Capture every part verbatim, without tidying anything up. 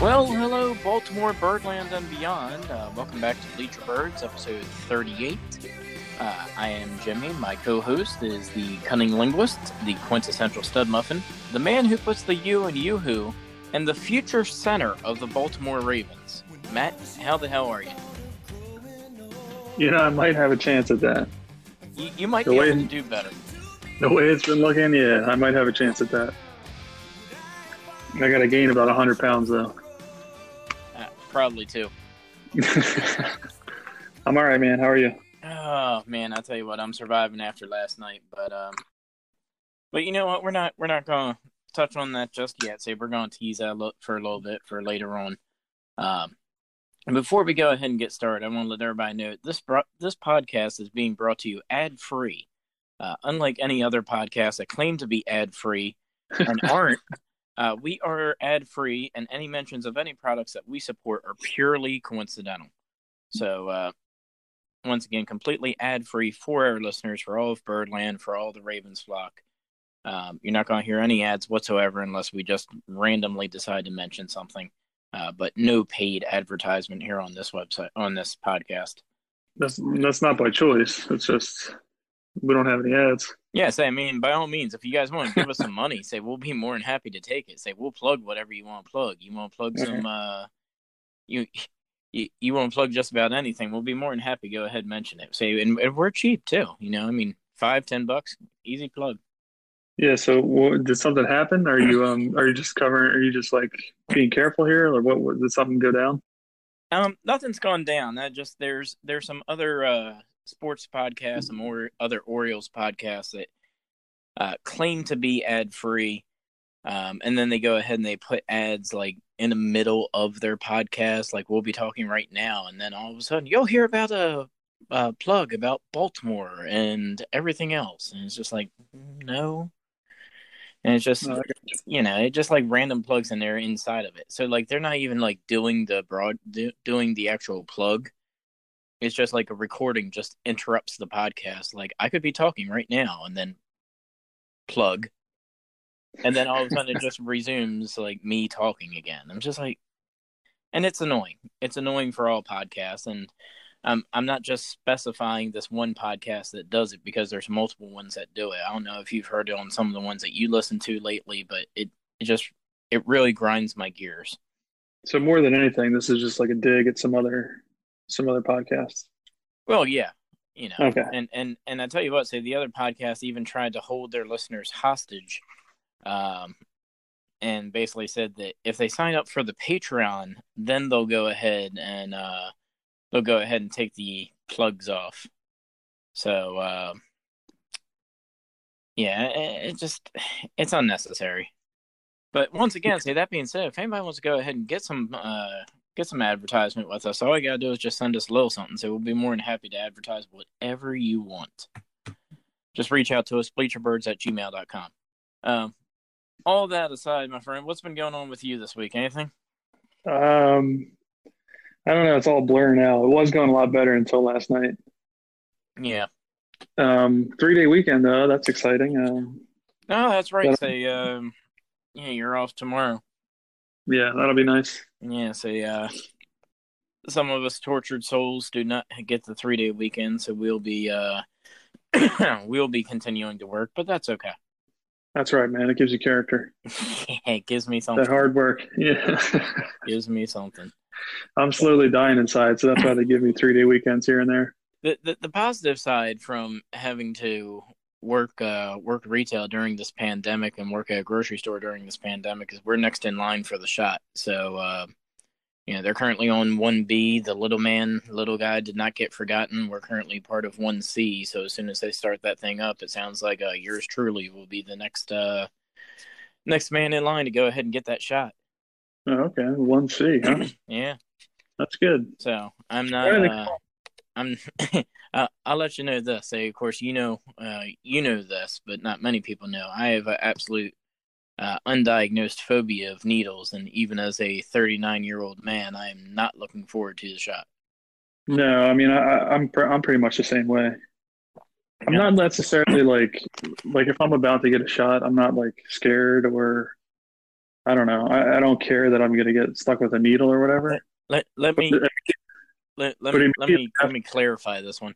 Well, hello, Baltimore, Birdland, and beyond. Uh, welcome back to Bleacher Birds, episode thirty-eight. Uh, I am Jimmy. My co-host is the cunning linguist, the quintessential stud muffin, the man who puts the you in yoo-hoo, and the future center of the Baltimore Ravens. Matt, how the hell are you? You know, I might have a chance at that. You, you might the be able to do better. The way it's been looking, yeah, I might have a chance at that. I got to gain about one hundred pounds, though. Uh, probably, too. I'm all right, man. How are you? Oh, man, I'll tell you what. I'm surviving after last night. But, um, but you know what? We're not we're not going to touch on that just yet. So we're going to tease that for a little bit for later on. Um, and before we go ahead and get started, I want to let everybody know this bro- this podcast is being brought to you ad-free. Uh, unlike any other podcast that claim to be ad-free and aren't, uh, we are ad-free, and any mentions of any products that we support are purely coincidental. So, uh, once again, completely ad-free for our listeners, for all of Birdland, for all the Ravens flock. Um, you're not going to hear any ads whatsoever unless we just randomly decide to mention something. Uh, but no paid advertisement here on this website, on this podcast. That's that's not by choice. It's just we don't have any ads. Yeah, say, I mean, by all means, if you guys want to give us some money, say we'll be more than happy to take it. Say we'll plug whatever you want to plug. You want to plug some, uh, you, you you want to plug just about anything. We'll be more than happy. Go ahead, and mention it. Say, and, and we're cheap too. You know, I mean, five, ten bucks, easy plug. Yeah. So, well, did something happen? Are you um? Are you just covering? Are you just like being careful here, or what? Did something go down? Um, nothing's gone down. That just there's there's some other uh sports podcasts, some or, other Orioles podcasts that uh, claim to be ad free, um, and then they go ahead and they put ads like in the middle of their podcast, like we'll be talking right now, and then all of a sudden you'll hear about a. Uh, plug about Baltimore and everything else, and it's just like no, and it's just no, you know it just like random plugs in there inside of it. So like they're not even like doing the broad do, doing the actual plug. It's just like a recording just interrupts the podcast. Like I could be talking right now and then plug, and then all of a sudden it just resumes like me talking again. I'm just like, and it's annoying. It's annoying for all podcasts and. Um, I'm not just specifying this one podcast that does it because there's multiple ones that do it. I don't know if you've heard it on some of the ones that you listen to lately, but it, it just it really grinds my gears. So more than anything, this is just like a dig at some other some other podcasts. Well, yeah, you know, okay. And and and I tell you what, say the other podcast even tried to hold their listeners hostage, um, and basically said that if they sign up for the Patreon, then they'll go ahead and. Uh, They'll go ahead and take the plugs off. So, uh, yeah, it, it just, it's unnecessary. But once again, say that being said, if anybody wants to go ahead and get some uh, get some advertisement with us, all you got to do is just send us a little something. So we'll be more than happy to advertise whatever you want. Just reach out to us, bleacherbirds at gmail dot com. Um, all that aside, my friend, what's been going on with you this week? Anything? Um... I don't know. It's all blurring out. It was going a lot better until last night. Yeah. Um, three-day weekend, though. That's exciting. Um, oh, that's right. That'll... Say, um, yeah, you're off tomorrow. Yeah, that'll be nice. Yeah, say, uh, some of us tortured souls do not get the three-day weekend, so we'll be, uh, we'll be continuing to work, but that's okay. That's right, man. It gives you character. It gives me something. That hard work. Yeah. Gives me something. I'm slowly dying inside, so that's why they give me three-day weekends here and there. The, the the positive side from having to work uh work retail during this pandemic and work at a grocery store during this pandemic is we're next in line for the shot. So, uh, you know, they're currently on one B. The little man, little guy did not get forgotten. We're currently part of one C. So as soon as they start that thing up, it sounds like uh, yours truly will be the next uh next man in line to go ahead and get that shot. Oh, okay, one C, huh? Yeah, that's good. So I'm not. Uh, I'm. uh, I'll let you know this. Say, of course, you know, uh, you know this, but not many people know. I have an absolute uh, undiagnosed phobia of needles, and even as a thirty-nine-year-old man, I am not looking forward to the shot. No, I mean, I, I'm pr- I'm pretty much the same way. I'm no. not necessarily like like if I'm about to get a shot, I'm not like scared or. I don't know. I, I don't care that I'm going to get stuck with a needle or whatever. Let let me let, let me let me let me clarify this one.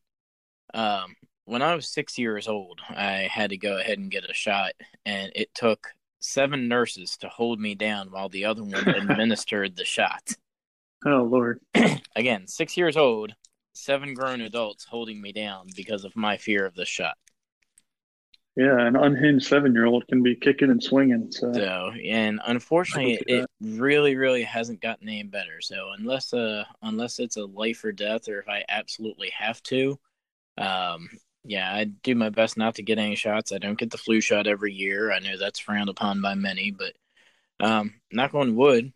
Um, when I was six years old, I had to go ahead and get a shot, and it took seven nurses to hold me down while the other one administered the shot. Oh Lord! Again, six years old, seven grown adults holding me down because of my fear of the shot. Yeah, an unhinged seven-year-old can be kicking and swinging. So, so and unfortunately, it, it really, really hasn't gotten any better. So unless uh, unless it's a life or death, or if I absolutely have to, um, yeah, I do my best not to get any shots. I don't get the flu shot every year. I know that's frowned upon by many, but um, knock on wood,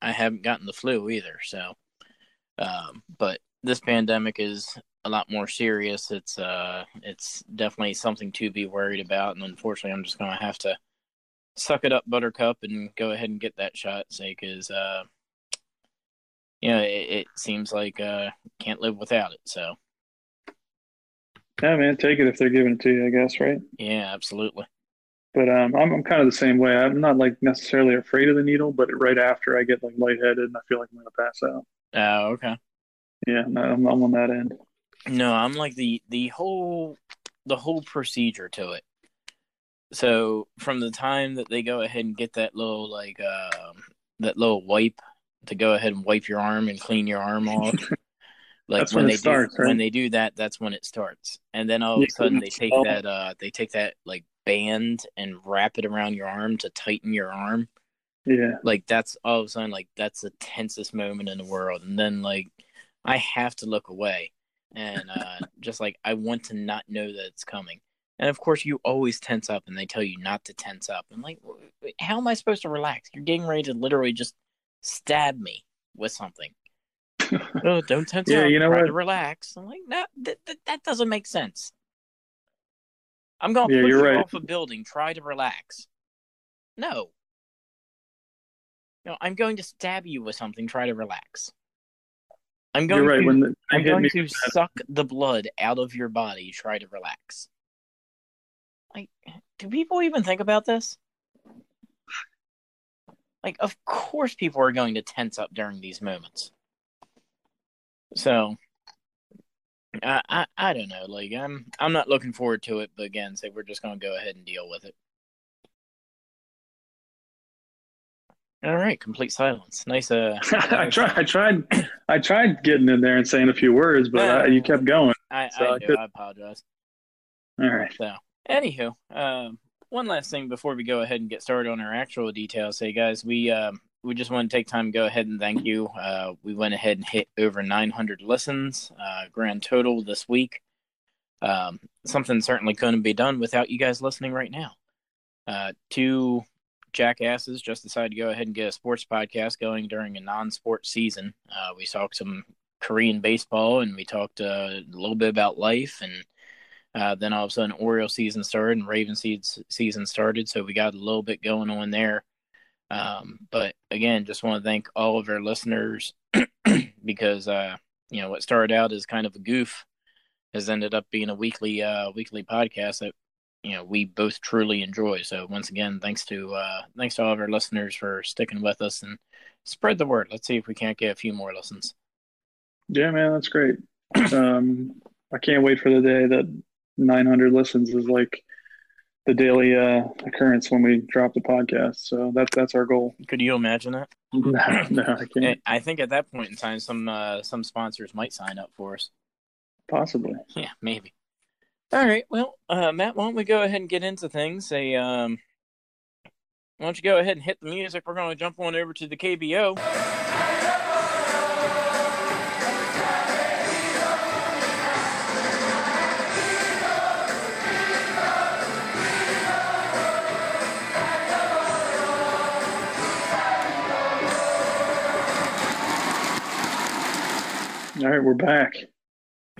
I haven't gotten the flu either. So, um, but this pandemic is a lot more serious. It's uh, it's definitely something to be worried about, and unfortunately, I'm just gonna have to suck it up, Buttercup, and go ahead and get that shot, say, because uh, you know, it, it seems like uh, can't live without it. So, yeah, man, take it if they're giving it to you, I guess, right? Yeah, absolutely. But um, I'm I'm kind of the same way. I'm not like necessarily afraid of the needle, but right after I get like lightheaded and I feel like I'm gonna pass out. Oh, okay. Yeah, no, I'm, I'm on that end. No, I'm like the, the whole the whole procedure to it. So from the time that they go ahead and get that little like uh, that little wipe to go ahead and wipe your arm and clean your arm off, like that's when, when they starts, do, right? When they do that, that's when it starts. And then all of a sudden they take that uh, they take that like band and wrap it around your arm to tighten your arm. Yeah, like that's all of a sudden like that's the tensest moment in the world. And then like I have to look away. And uh, just like I want to not know that it's coming, and of course you always tense up, and they tell you not to tense up. And like, how am I supposed to relax? You're getting ready to literally just stab me with something. Oh, don't tense yeah, up. You know what? To relax. I'm like, no, th- th- that doesn't make sense. I'm gonna yeah, push you right. off a building. Try to relax. No. No, I'm going to stab you with something. Try to relax. I'm going, right. to, when the, I'm going me, to suck the blood out of your body. Try to relax. Like, do people even think about this? Like, of course people are going to tense up during these moments. So, I I, I don't know. Like, I'm I'm not looking forward to it. But again, say so we're just going to go ahead and deal with it. All right, complete silence. Nice. Uh, I tried. I tried. I tried getting in there and saying a few words, but uh, I, you kept going. I, so I, I, do, I apologize. All right. So, anywho, um, one last thing before we go ahead and get started on our actual details. Hey guys, we um, we just want to take time to go ahead and thank you. Uh, we went ahead and hit over nine hundred listens, uh, grand total this week. Um, something certainly couldn't be done without you guys listening right now. Uh, to Jackasses just decided to go ahead and get a sports podcast going during a non-sports season. Uh, we talked some Korean baseball, and we talked uh, a little bit about life, and uh, then all of a sudden Orioles season started and Ravens season started, so we got a little bit going on there. Um, but again, just want to thank all of our listeners because uh, you know, what started out as kind of a goof has ended up being a weekly uh, weekly podcast that, you know, we both truly enjoy. So once again, thanks to uh, thanks to all of our listeners for sticking with us and spread the word. Let's see if we can't get a few more listens. Yeah, man, that's great. um, I can't wait for the day that nine hundred listens is like the daily uh, occurrence when we drop the podcast. So that's that's our goal. Could you imagine that? no, no, I can't. I think at that point in time, some uh, some sponsors might sign up for us. Possibly. Yeah, maybe. All right, well, uh, Matt, why don't we go ahead and get into things? Say, um, why don't you go ahead and hit the music? We're going to jump on over to the K B O. All right, we're back.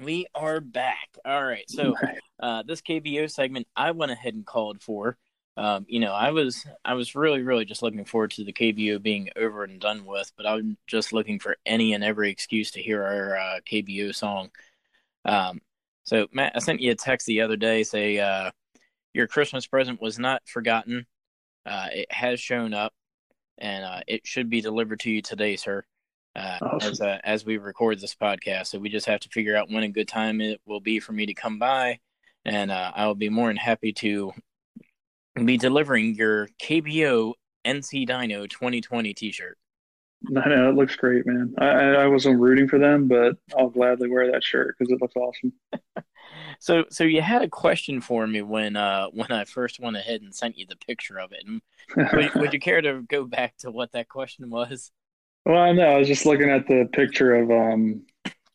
We are back. All right. So uh, this K B O segment I went ahead and called for. Um, you know, I was I was really, really just looking forward to the K B O being over and done with, but I'm just looking for any and every excuse to hear our uh, K B O song. Um, so, Matt, I sent you a text the other day say uh, your Christmas present was not forgotten. Uh, it has shown up. and uh, it should be delivered to you today, sir, uh, awesome. as uh, as we record this podcast. So we just have to figure out when a good time it will be for me to come by, and uh, I will be more than happy to be delivering your K B O N C Dino twenty twenty T-shirt. I know, it looks great, man. I, I wasn't rooting for them, but I'll gladly wear that shirt because it looks awesome. So, so you had a question for me when uh, when I first went ahead and sent you the picture of it. And would, would you care to go back to what that question was? Well, I know. I was just looking at the picture of um,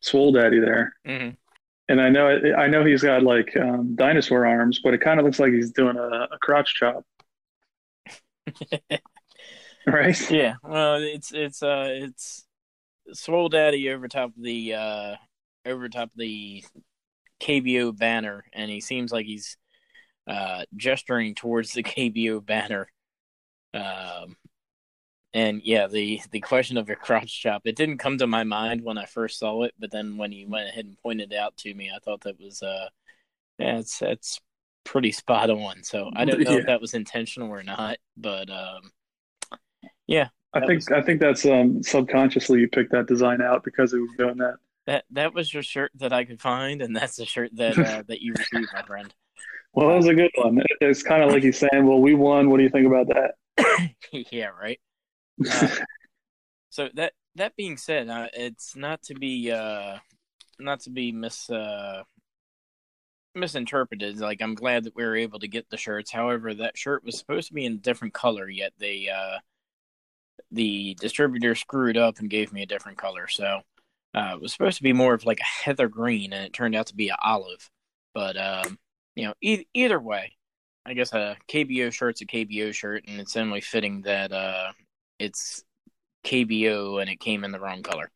Swole Daddy there. Mm-hmm. And I know it, I know he's got, like, um, dinosaur arms, but it kind of looks like he's doing a, a crotch chop. Right? Yeah. Well, it's it's uh, it's Swole Daddy over top the uh, over top the K B O banner, and he seems like he's uh, gesturing towards the K B O banner. Um, and yeah, the the question of your crotch chop, it didn't come to my mind when I first saw it, but then when you went ahead and pointed it out to me, I thought that was uh, yeah, it's that's pretty spot on. So I don't know yeah. if that was intentional or not, but um. Yeah, I think was, I think that's um, subconsciously you picked that design out because it was doing that. That that was your shirt that I could find, and that's the shirt that uh, that you received, my friend. Well, that was a good one. It's kind of like he's saying, "Well, we won. What do you think about that?" Yeah, right. Uh, so that that being said, uh, it's not to be uh, not to be mis uh, misinterpreted. Like, I'm glad that we were able to get the shirts. However, that shirt was supposed to be in a different color, yet they. Uh, The distributor screwed up and gave me a different color. So uh, it was supposed to be more of like a heather green, and it turned out to be an olive. But, um, you know, e- either way, I guess a K B O shirt's a K B O shirt, and it's only fitting that uh, it's K B O and it came in the wrong color.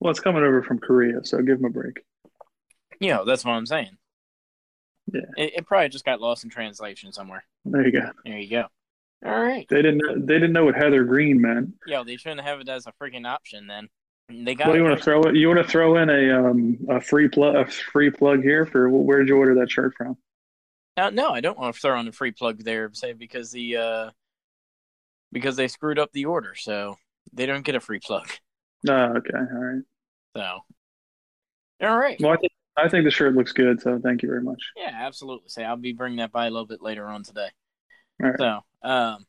Well, it's coming over from Korea, so give them a break. You know, that's what I'm saying. Yeah, It, it probably just got lost in translation somewhere. There you go. There you go. All right. They didn't. They didn't know what heather green meant. Yeah, they shouldn't have it as a freaking option. Then they got. Well, you want to throw it? You want to throw in a um a free plug a free plug here for where did you order that shirt from? Now, no, I don't want to throw in a free plug there, say because the uh because they screwed up the order, so they don't get a free plug. Oh, okay, all right. So, all right. Well, I think I think the shirt looks good, so thank you very much. Yeah, absolutely. Say, so I'll be bringing that by a little bit later on today. All right. So. Um,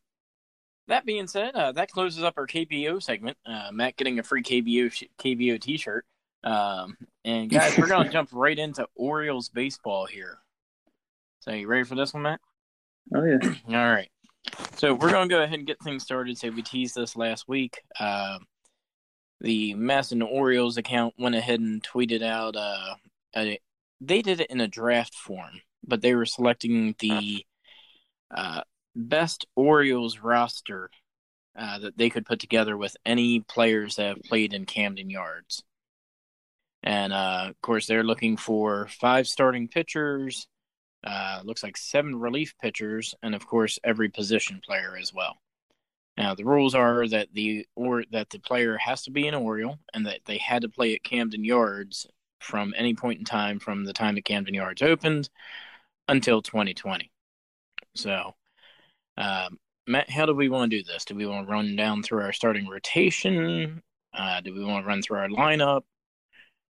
that being said, uh, that closes up our K B O segment. Uh, Matt getting a free K B O T-shirt. Um, and guys, we're gonna jump right into Orioles baseball here. So, you ready for this one, Matt? Oh yeah. All right. So we're gonna go ahead and get things started. So we teased this last week. Um, uh, the Masson Orioles account went ahead and tweeted out. Uh, a, they did it in a draft form, but they were selecting the uh. best Orioles roster uh, that they could put together with any players that have played in Camden Yards. And, uh, of course, they're looking for five starting pitchers, uh, looks like seven relief pitchers, and, of course, every position player as well. Now, the rules are that the or that the player has to be an Oriole and that they had to play at Camden Yards from any point in time from the time that Camden Yards opened until twenty twenty. So... Um, Matt, how do we want to do this? Do we want to run down through our starting rotation? Uh, do we want to run through our lineup?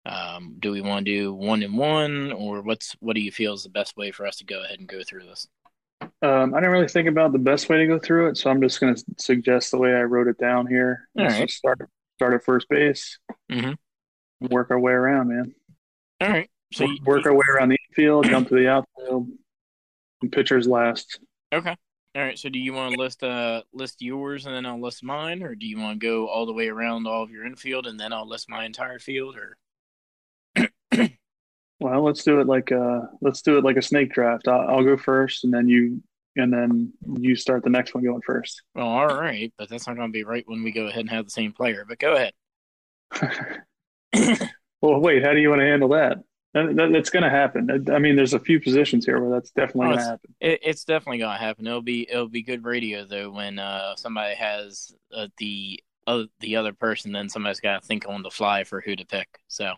Um, do we want to do one and one, or what's what do you feel is the best way for us to go ahead and go through this? Um, I didn't really think about the best way to go through it, so I'm just going to suggest the way I wrote it down here. All right. Start, start at first base. Mm-hmm. Work our way around, man. All right. So work, you, work our way around the infield, jump to the outfield, and pitchers last. Okay. All right, so do you want to list uh list yours and then I'll list mine, or do you want to go all the way around all of your infield and then I'll list my entire field, or? Well, let's do it like uh let's do it like a snake draft. I'll, I'll go first, and then you and then you start the next one going first. Well, all right, but that's not going to be right when we go ahead and have the same player. But go ahead. Well, wait, how do you want to handle that? That's going to happen. I mean, there's a few positions here where that's definitely oh, going to happen. It, it's definitely going to happen. It'll be it'll be good radio though when uh, somebody has uh, the uh, the other person, then somebody's got to think on the fly for who to pick. So,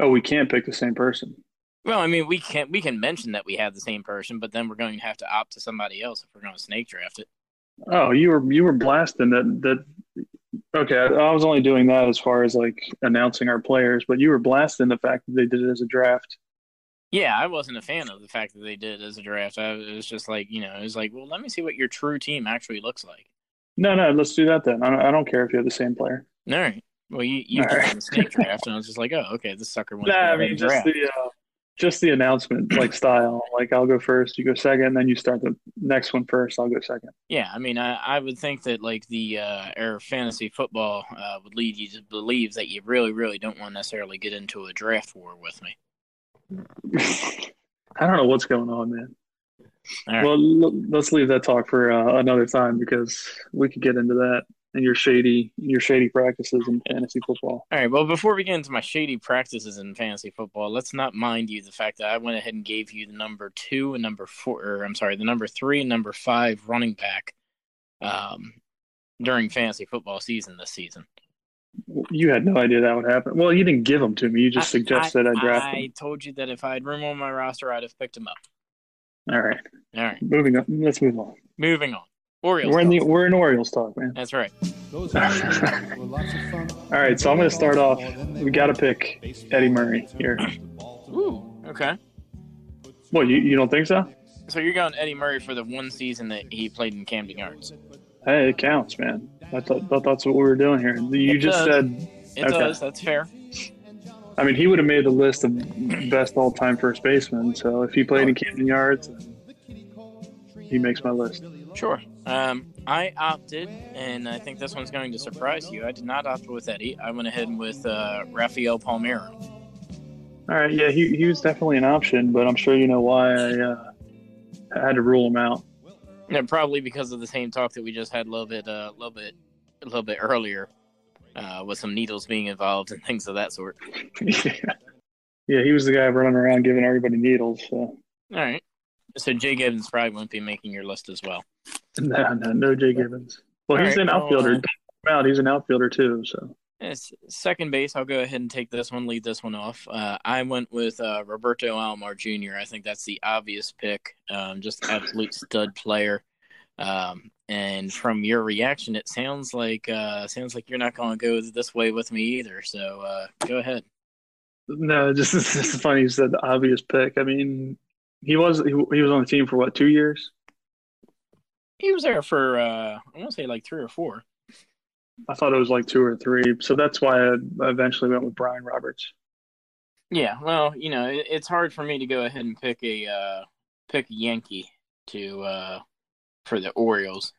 oh, we can't pick the same person. Well, I mean, we can we can mention that we have the same person, but then we're going to have to opt to somebody else if we're going to snake draft it. Oh, you were you were blasting that that. Okay, I was only doing that as far as like announcing our players, but you were blasting the fact that they did it as a draft. Yeah, I wasn't a fan of the fact that they did it as a draft. I, it was just like, you know, it was like, well, let me see what your true team actually looks like. No, no, let's do that then. I don't, I don't care if you have the same player. All right. Well, you, you did right. the snake draft, and I was just like, oh, okay, this sucker went nah, to the I mean, just draft. The, uh, just the announcement, like, style. Like, I'll go first, you go second, and then you start the next one first, I'll go second. Yeah, I mean, I, I would think that, like, the uh, our fantasy football uh, would lead you to believe that you really, really don't want to necessarily get into a draft war with me. I don't know what's going on, man. Right. Well, l- let's leave that talk for uh, another time, because we could get into that and your shady, your shady practices in fantasy football. All right. Well, before we get into my shady practices in fantasy football, let's not mind you the fact that I went ahead and gave you the number two and number four. Or I'm sorry, the number three and number five running back um, during fantasy football season this season. You had no idea that would happen. Well, you didn't give them to me. You just I, suggested I, I draft them. I told you that if I had room on my roster, I'd have picked him up. All right. All right. Moving on. Let's move on. Moving on. Orioles. We're in the, we're in Orioles talk, man. That's right. All right. So I'm going to start off. We got to pick Eddie Murray here. Ooh. Okay. Well, you, you don't think so? So you're going Eddie Murray for the one season that he played in Camden Yards. Hey, it counts, man. I thought, thought that's what we were doing here. You it just does. said it okay. does. That's fair. I mean, he would have made the list of best all-time first baseman. So if he played in Camden Yards, he makes my list. Sure. Um, I opted, and I think this one's going to surprise you. I did not opt with Eddie. I went ahead with uh, Rafael Palmeiro. All right. Yeah, he he was definitely an option, but I'm sure you know why I uh, had to rule him out. Yeah, probably because of the same talk that we just had a little bit, uh, little bit, a little bit earlier, uh, with some needles being involved and things of that sort. yeah. yeah, he was the guy running around giving everybody needles. So. All right. So Jay Gibbons probably won't be making your list as well. No, no, no Jay Gibbons. Well, All he's right, an outfielder. Well, uh, he's an outfielder too. So it's second base. I'll go ahead and take this one, lead this one off. Uh, I went with uh, Roberto Alomar Junior I think that's the obvious pick. Um, just absolute stud player. Um, and from your reaction, it sounds like uh, sounds like you're not going to go this way with me either. So uh, go ahead. No, just it's funny you said the obvious pick. I mean, he was he, he was on the team for what, two years? He was there for uh, I want to say like three or four. I thought it was like two or three, so that's why I eventually went with Brian Roberts. Yeah, well, you know, it, it's hard for me to go ahead and pick a uh, pick a Yankee to uh, for the Orioles.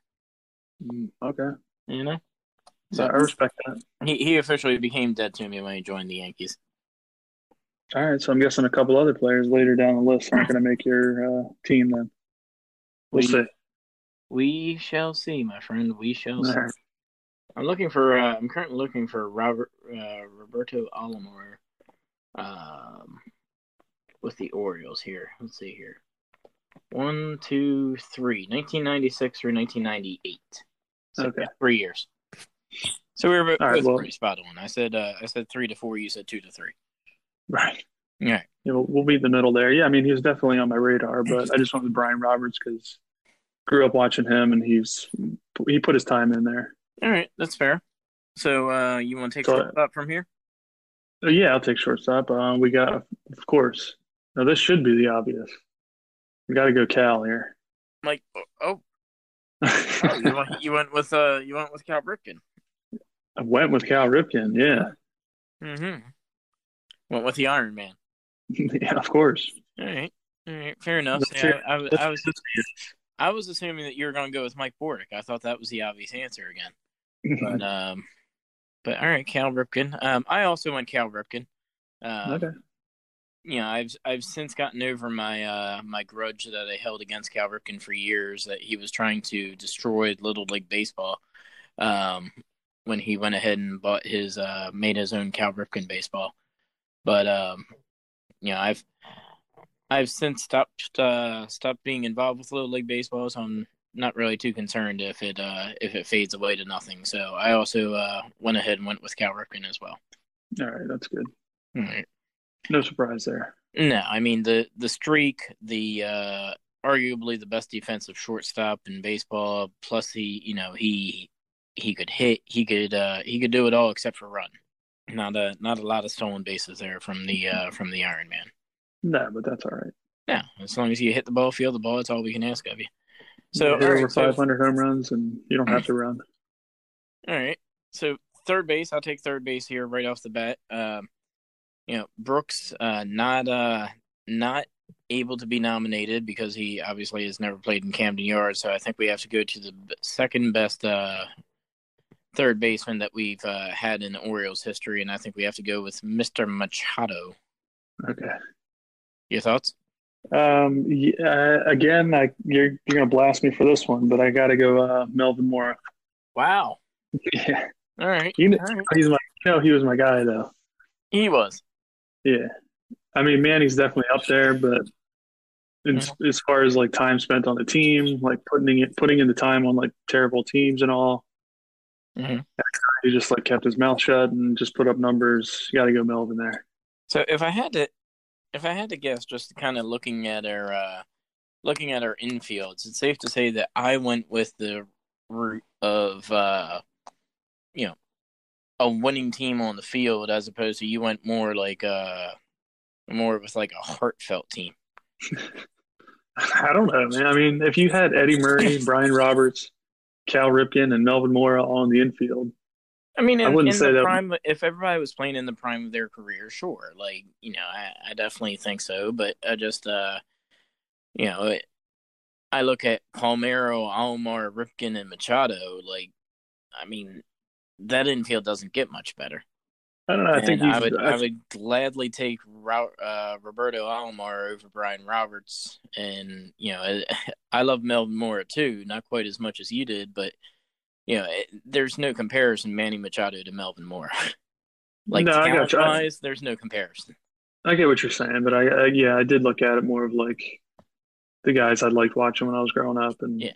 Okay, you know, so yeah, I respect that. He he officially became dead to me when he joined the Yankees. All right, so I'm guessing a couple other players later down the list aren't going to make your uh, team. Then we'll we, see. We shall see, my friend. We shall All see. Right. I'm looking for. Uh, I'm currently looking for Robert uh, Roberto Alomar um, with the Orioles here. Let's see here. One, two, three. nineteen ninety-six through nineteen ninety-eight. So okay, yeah, three years. So we were both right, well, pretty spot on. I said. Uh, I said three to four. You said two to three. Right. Yeah. yeah we'll, we'll beat the middle there. Yeah. I mean, he was definitely on my radar, but I just went with Brian Roberts because grew up watching him, and he's he put his time in there. All right, that's fair. So uh, you want to take so, shortstop from here? Yeah, I'll take shortstop. Uh, we got, of course. Now, this should be the obvious. We got to go Cal here. Like, oh, oh you, went, you went with uh, you went with Cal Ripken. I went with Cal Ripken. Yeah. Mm-hmm. Went with the Iron Man. Yeah, of course. All right, all right, fair enough. Yeah, I, I, I was I was assuming that you were going to go with Mike Bordick. I thought that was the obvious answer again. But, um, but all right, Cal Ripken. Um, I also went Cal Ripken. Um, okay. You know, I've I've since gotten over my uh, my grudge that I held against Cal Ripken for years that he was trying to destroy Little League baseball. Um, when he went ahead and bought his uh, made his own Cal Ripken baseball, but um, you know, I've I've since stopped uh, stopped being involved with Little League baseball, so I'm not really too concerned if it uh, if it fades away to nothing. So I also uh, went ahead and went with Cal Ripken as well. All right, that's good. All right. No surprise there. No, I mean the the streak, the uh, arguably the best defensive shortstop in baseball. Plus, he, you know, he he could hit, he could uh, he could do it all except for run. Not a not a lot of stolen bases there from the uh, from the Iron Man. No, but that's all right. Yeah, as long as you hit the ball, field the ball, that's all we can ask of you. So you hit over right, five hundred so, home runs, and you don't have to run. All right. So third base, I'll take third base here right off the bat. Um, you know, Brooks uh, not uh, not able to be nominated because he obviously has never played in Camden Yards. So I think we have to go to the second best uh, third baseman that we've uh, had in Orioles history, and I think we have to go with Mister Machado. Okay. Your thoughts? Um. Yeah, again, I, you're you're gonna blast me for this one, but I gotta go uh, Melvin Mora. Wow. Yeah. All right. You know, All right. He's my. You know, he was my guy though. He was. Yeah. I mean, Manny's definitely up there, but in, yeah. as far as like time spent on the team, like putting it putting in the time on like terrible teams and all, mm-hmm. he just like kept his mouth shut and just put up numbers. You gotta go Melvin there. So if I had to. If I had to guess, just kind of looking at our uh, looking at our infields, it's safe to say that I went with the route of uh, you know, a winning team on the field, as opposed to you went more like uh more with like a heartfelt team. I don't know, man. I mean, if you had Eddie Murray, Brian Roberts, Cal Ripken, and Melvin Mora on the infield. I mean, in, I wouldn't in say the that. prime, if everybody was playing in the prime of their career, sure. Like, you know, I, I definitely think so. But I just, uh, you know, it, I look at Palmeiro, Alomar, Ripken, and Machado. Like, I mean, that infield doesn't get much better. I don't know. I and think I would, I, I would gladly take uh, Roberto Alomar over Brian Roberts. And, you know, I, I love Melvin Mora, too. Not quite as much as you did, but. You know, it, there's no comparison Manny Machado to Melvin Mora. like, no, talent-wise, there's no comparison. I get what you're saying, but I, I, yeah, I did look at it more of like the guys I liked watching when I was growing up, and yeah,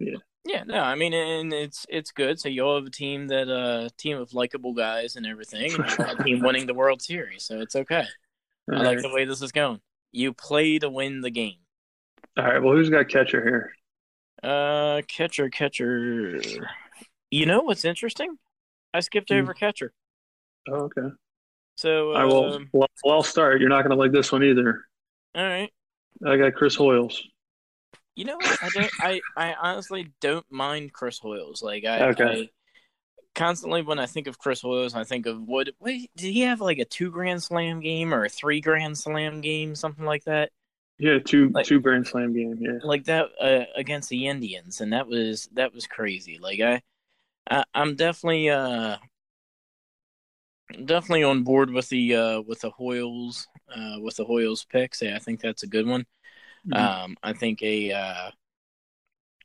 yeah, yeah. No, I mean, and it's it's good. So you'll have a team that uh team of likable guys and everything, and a team winning the World Series, so it's okay. All I right. like the way this is going. You play to win the game. All right. Well, who's got catcher here? Uh, catcher, catcher. You know what's interesting? I skipped over mm. catcher. Oh, okay. So um, I will. Well, I'll start. You're not going to like this one either. All right. I got Chris Hoiles. You know what? I don't. I, I honestly don't mind Chris Hoiles. Like I, okay. I constantly when I think of Chris Hoiles, I think of what? Wait, did he have like a two grand slam game or a three grand slam game, something like that? Yeah, two like, two grand slam game. Yeah, like that uh, against the Indians, and that was that was crazy. Like I, I I'm definitely uh, I'm definitely on board with the uh, with the Hoiles uh, with the Hoiles picks. Yeah, I think that's a good one. Mm-hmm. Um, I think a uh,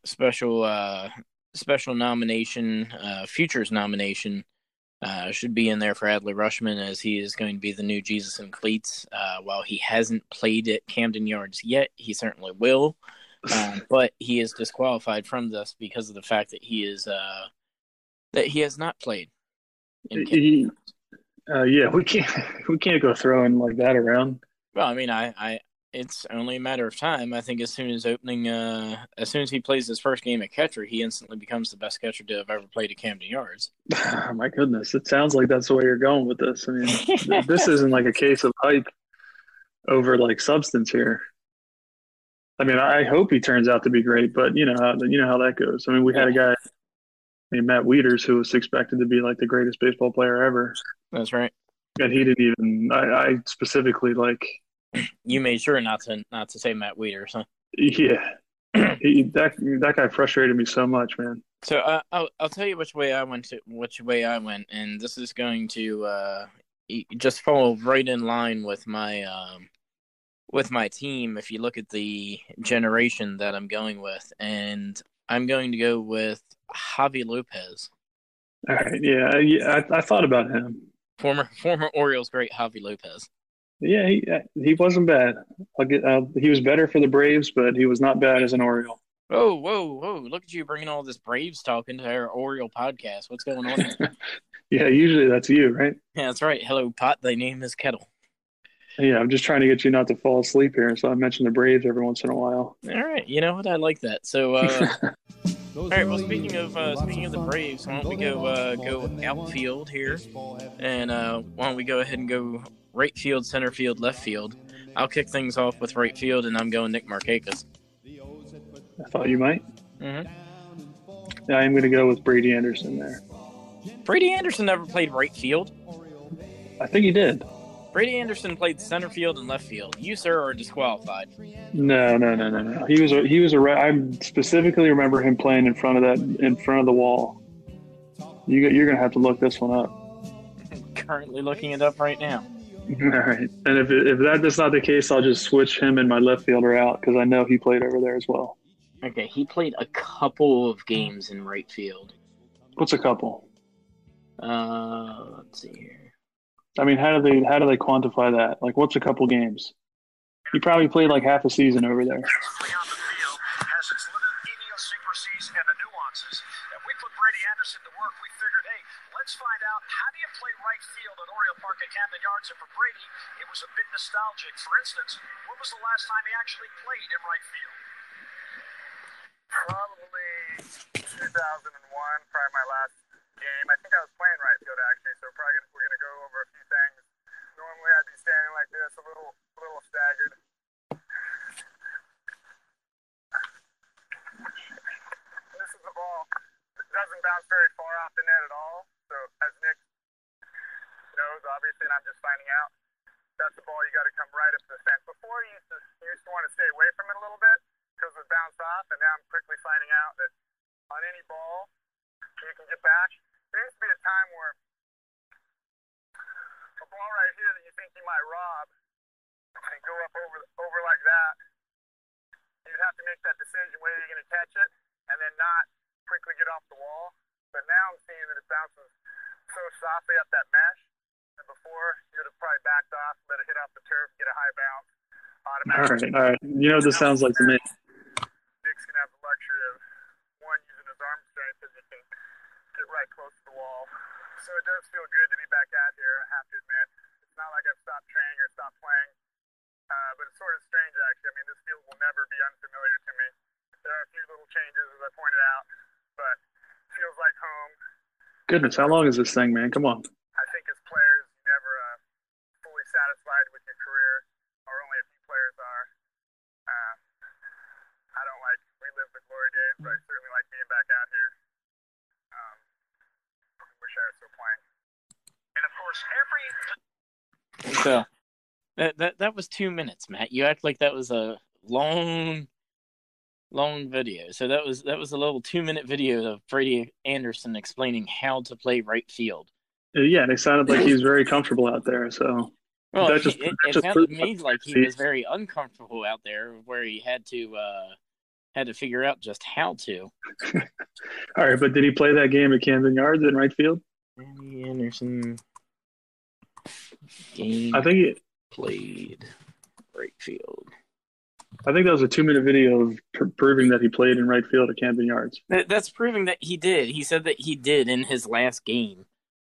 special uh, special nomination, uh, futures nomination. Uh, should be in there for Adley Rutschman, as he is going to be the new Jesus in Cleats. Uh, while he hasn't played at Camden Yards yet, he certainly will. Uh, but he is disqualified from this because of the fact that he is uh, that he has not played. In he, uh, yeah, we can't we can't go throwing like that around. Well, I mean, I, I it's only a matter of time. I think as soon as opening, uh, as soon as he plays his first game at catcher, he instantly becomes the best catcher to have ever played at Camden Yards. Oh, my goodness, it sounds like that's the way you're going with this. I mean, this isn't like a case of hype over like substance here. I mean, I hope he turns out to be great, but you know, how, you know how that goes. I mean, we had a guy named Matt Wieters who was expected to be like the greatest baseball player ever. That's right. And he didn't even. I, I specifically like. You made sure not to not to say Matt Wieters, huh? Yeah, he, that that guy frustrated me so much, man. So uh, I'll I'll tell you which way I went to which way I went, and this is going to uh, just fall right in line with my um, with my team. If you look at the generation that I'm going with, and I'm going to go with Javi Lopez. All right, yeah, yeah I, I thought about him. Former former Orioles great Javi Lopez. Yeah, he he wasn't bad. I'll get, uh, he was better for the Braves, but he was not bad as an Oriole. Oh, whoa, whoa! Look at you bringing all this Braves talk into our Oriole podcast. What's going on here? Yeah, usually that's you, right? Yeah, that's right. Hello, pot. They name is kettle. Yeah, I'm just trying to get you not to fall asleep here, so I mention the Braves every once in a while. All right, you know what? I like that. So, uh, all right. Well, speaking of uh, speaking of the Braves, why don't we go uh, go outfield here, and uh, why don't we go ahead and go right field, center field, left field. I'll kick things off with right field, and I'm going Nick Markakis. I thought you might. Mm-hmm. Yeah, I'm going to go with Brady Anderson there. Brady Anderson never played right field. I think he did. Brady Anderson played center field and left field. You, sir, are disqualified. No, no, no, no, no. He was a, he was a. I specifically remember him playing in front of that, in front of the wall. You you're going to have to look this one up. Currently looking it up right now. All right, and if if that is not the case, I'll just switch him and my left fielder out because I know he played over there as well. Okay, he played a couple of games in right field. What's a couple? Uh, let's see here. I mean, how do they how do they quantify that? Like, what's a couple games? He probably played like half a season over there. Play on the field has its little idiosyncrasies and the nuances. And we put Brady Anderson to work. We figured, hey, let's find out how do you play right field at Oriole Park at Camden Yards. And for Brady, it was a bit nostalgic. For instance, when was the last time he actually played in right field? Probably two thousand one, probably my last game. I think I was playing right field actually, so probably gonna, we're going to go over a few things. Normally I'd be standing like this, a little, a little staggered. This is the ball. It doesn't bounce very far off the net at all. So as Nick knows, obviously, and I'm just finding out, that's the ball you got to come right up to the fence. Before you used to, you used to want to stay away from it a little bit, because it bounced off, and now I'm quickly finding out that on any ball, you can get back. There used to be a time where a ball right here that you think you might rob and go up over over like that, you'd have to make that decision whether you're going to catch it and then not quickly get off the wall. But now I'm seeing that it bounces so softly up that mesh that before you would have probably backed off, let it hit off the turf, get a high bounce. All right, all right. You know what this sounds like to me. Nick's going to have the luxury of, one, using his arm strength because he can get right close to the wall. So it does feel good to be back out here, I have to admit. It's not like I've stopped training or stopped playing, uh, but it's sort of strange, actually. I mean, this field will never be unfamiliar to me. There are a few little changes, as I pointed out, but it feels like home. Goodness, how long is this thing, man? Come on. I think as players, you're never uh, fully satisfied with your career, or only a few players are. Uh, I don't like relive the glory days, but I certainly like being back out here. Um, I wish I was still playing. And of course, every. So, that that that was two minutes, Matt. You act like that was a long, long video. So that was that was a little two-minute video of Brady Anderson explaining how to play right field. Yeah, and it sounded like he was very comfortable out there. So. Well, that just, it, it, it sounded to me like he was very uncomfortable out there, where he had to uh, had to figure out just how to. All right, but did he play that game at Camden Yards in right field? Andy Anderson game. I think he played right field. I think that was a two-minute video of pr- proving that he played in right field at Camden Yards. That, that's proving that he did. He said that he did in his last game.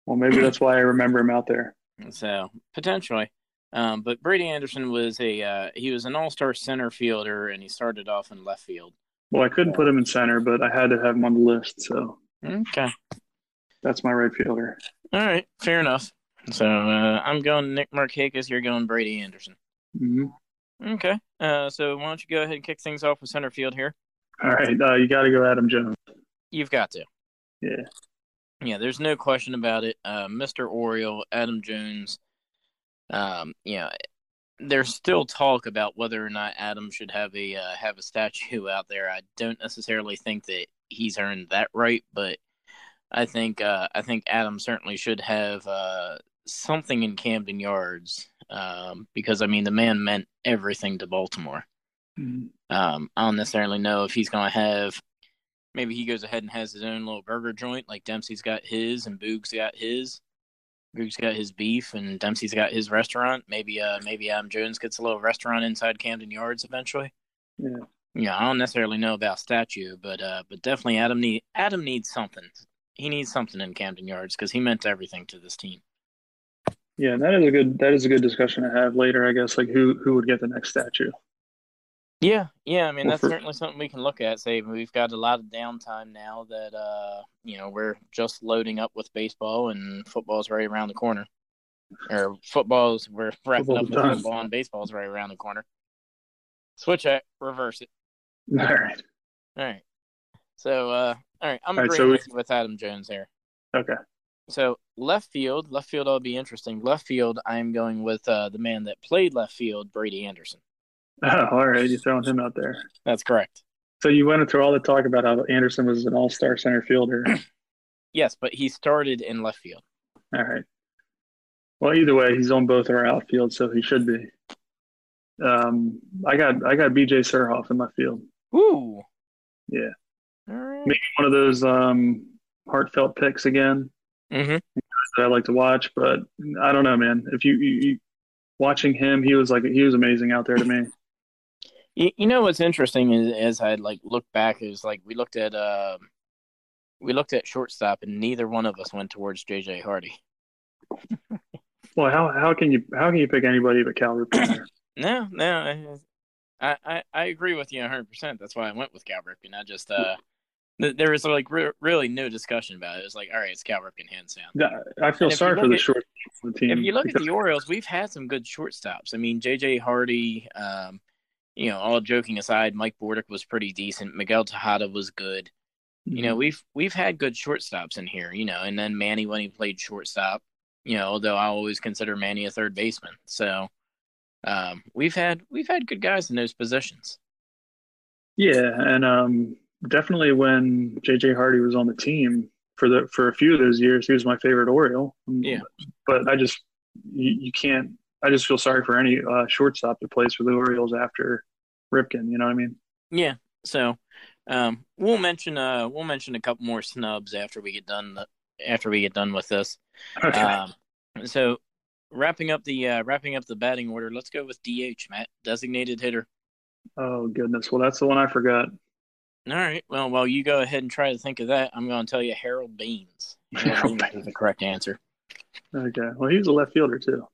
Well, maybe that's why I remember him out there. So potentially, um, but Brady Anderson was a uh, he was an all-star center fielder, and he started off in left field. Well, I couldn't put him in center, but I had to have him on the list. So okay, that's my right fielder. All right, fair enough. So uh, I'm going Nick Markakis. You're going Brady Anderson. Mm-hmm. Okay. Uh, so why don't you go ahead and kick things off with center field here? All right, uh, you got to go Adam Jones. You've got to. Yeah. Yeah, there's no question about it. Uh, Mister Oriole, Adam Jones, um, you know, there's still talk about whether or not Adam should have a uh, have a statue out there. I don't necessarily think that he's earned that right, but I think uh, I think Adam certainly should have uh, something in Camden Yards um, because, I mean, the man meant everything to Baltimore. Mm-hmm. Um, I don't necessarily know if he's going to have – maybe he goes ahead and has his own little burger joint, like Dempsey's got his and Boog's got his. Boog's got his beef and Dempsey's got his restaurant. Maybe uh, maybe Adam Jones gets a little restaurant inside Camden Yards eventually. Yeah, yeah. I don't necessarily know about statue, but uh, but definitely Adam need Adam needs something. He needs something in Camden Yards because he meant everything to this team. Yeah, that is a good that is a good discussion to have later, I guess, like who who would get the next statue. Yeah, yeah, I mean, well, that's for... certainly something we can look at. Say we've got a lot of downtime now that, uh, you know, we're just loading up with baseball and football's right around the corner. Or football's, we're wrapping football's up with done. Football and baseball's right around the corner. Switch it, reverse it. All right. All right. So, uh, all right, I'm all agreeing right, so we... with Adam Jones there. Okay. So left field, left field will be interesting. Left field, I'm going with uh, the man that played left field, Brady Anderson. Oh, all right. You're throwing him out there. That's correct. So you went through all the talk about how Anderson was an all-star center fielder. Yes, but he started in left field. All right. Well, either way, he's on both our outfields, so he should be. Um, I got I got B J Surhoff in my field. Ooh. Yeah. All right. Maybe one of those um, heartfelt picks again. Mm-hmm. That I like to watch, but I don't know, man. If you, you, you watching him, he was like he was amazing out there to me. You, you know what's interesting is as I like look back, is like we looked at uh, we looked at shortstop, and neither one of us went towards J J. Hardy. Well, how how can you how can you pick anybody but Cal Ripken? no, no, I, I I agree with you one hundred percent. That's why I went with Cal Ripken. I just uh. There was like re- really no discussion about it. It was like, all right, it's Cal Ripken hands down. Yeah, I feel sorry for the short team. If you look at the Orioles, we've had some good shortstops. I mean, J J. Hardy, um, you know, all joking aside, Mike Bordick was pretty decent. Miguel Tejada was good. Mm-hmm. You know, we've we've had good shortstops in here. You know, and then Manny when he played shortstop. You know, although I always consider Manny a third baseman. So um, we've had we've had good guys in those positions. Yeah, and. Um... Definitely when J J. Hardy was on the team for the for a few of those years, he was my favorite Oriole. Yeah. But I just you, you can't – I just feel sorry for any uh, shortstop that plays for the Orioles after Ripken, you know what I mean? Yeah. So um, we'll mention uh, we'll mention a couple more snubs after we get done after we get done with this. Okay. Um, so wrapping up the uh, wrapping up the batting order, let's go with D H, Matt, designated hitter. Oh, goodness. Well, that's the one I forgot. All right. Well, while you go ahead and try to think of that, I'm going to tell you Harold Baines. Harold Baines is the correct answer. Okay. Well, he was a left fielder too.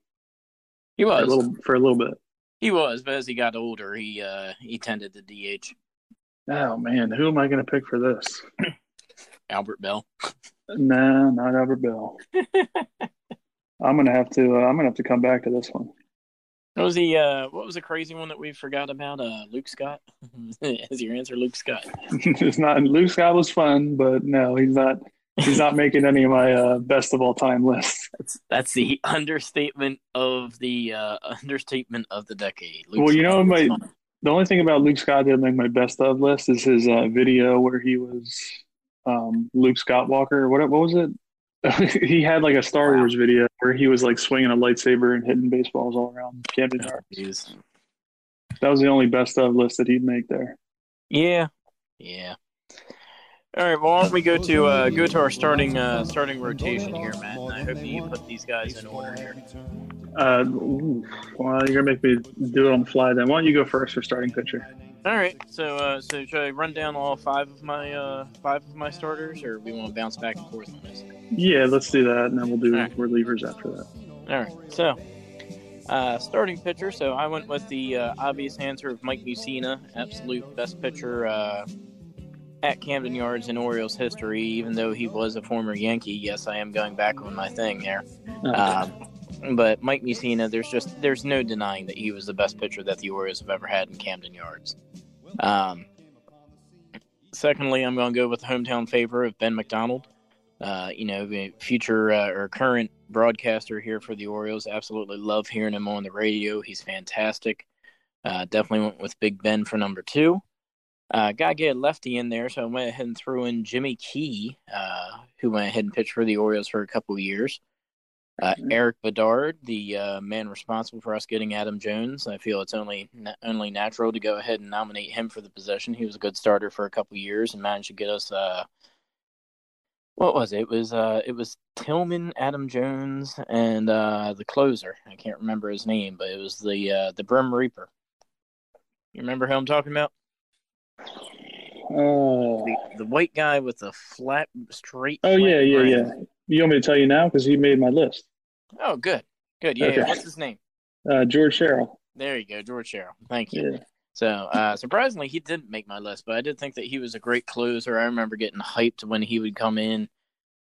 He was for a little, for a little bit. He was, but as he got older, he uh, he tended to D H. Oh man, who am I going to pick for this? Albert Bell. No, nah, not Albert Bell. I'm going to have to. Uh, I'm going to have to come back to this one. What was the uh, what was the crazy one that we forgot about? Uh, Luke Scott? Is your answer Luke Scott? It's not. Luke Scott was fun, but no, he's not. He's not making any of my uh, best of all time lists. That's, that's the understatement of the uh, understatement of the decade. Luke well, Scott you know, my fun. The only thing about Luke Scott that make my best of list is his uh, video where he was um, Luke Scott Walker. What what was it? He had like a Star wow. Wars video where he was like swinging a lightsaber and hitting baseballs all around Camden Yards. Oh, that was the only best of list that he'd make there. Yeah, yeah. All right. Well, why don't we go to uh, go to our starting uh, starting rotation here, Matt? And I hope that you put these guys in order here. Uh, ooh, well, you're gonna make me do it on the fly. Then why don't you go first for starting pitcher? All right. So, uh, so should I run down all five of my uh, five of my starters, or we want to bounce back and forth on this? Yeah, let's do that, and then we'll do right. relievers after that. All right. So, uh, starting pitcher. So I went with the uh, obvious answer of Mike Mussina, absolute best pitcher uh, at Camden Yards in Orioles history. Even though he was a former Yankee, yes, I am going back on my thing there. Okay. Um, but Mike Mussina, there's just there's no denying that he was the best pitcher that the Orioles have ever had in Camden Yards. Um, secondly, I'm going to go with the hometown favorite of Ben McDonald. Uh, you know, future uh, or current broadcaster here for the Orioles. Absolutely love hearing him on the radio. He's fantastic. Uh, definitely went with Big Ben for number two. Uh, got to get a lefty in there, so I went ahead and threw in Jimmy Key, uh, who went ahead and pitched for the Orioles for a couple of years. Uh, Eric Bedard, the uh, man responsible for us getting Adam Jones. I feel it's only only natural to go ahead and nominate him for the position. He was a good starter for a couple of years and managed to get us uh, – What was it? It was uh, it was Tillman, Adam Jones, and uh, the closer. I can't remember his name, but it was the uh, the Brim Reaper. You remember who I'm talking about? Oh, the, the white guy with the flat, straight. Oh flat yeah, yeah, brain. yeah. You want me to tell you now because he made my list? Oh, good. Good. Yeah. Okay. yeah. What's his name? Uh, George Sherrill. There you go, George Sherrill. Thank you. Yeah. So, uh, surprisingly, he didn't make my list, but I did think that he was a great closer. I remember getting hyped when he would come in,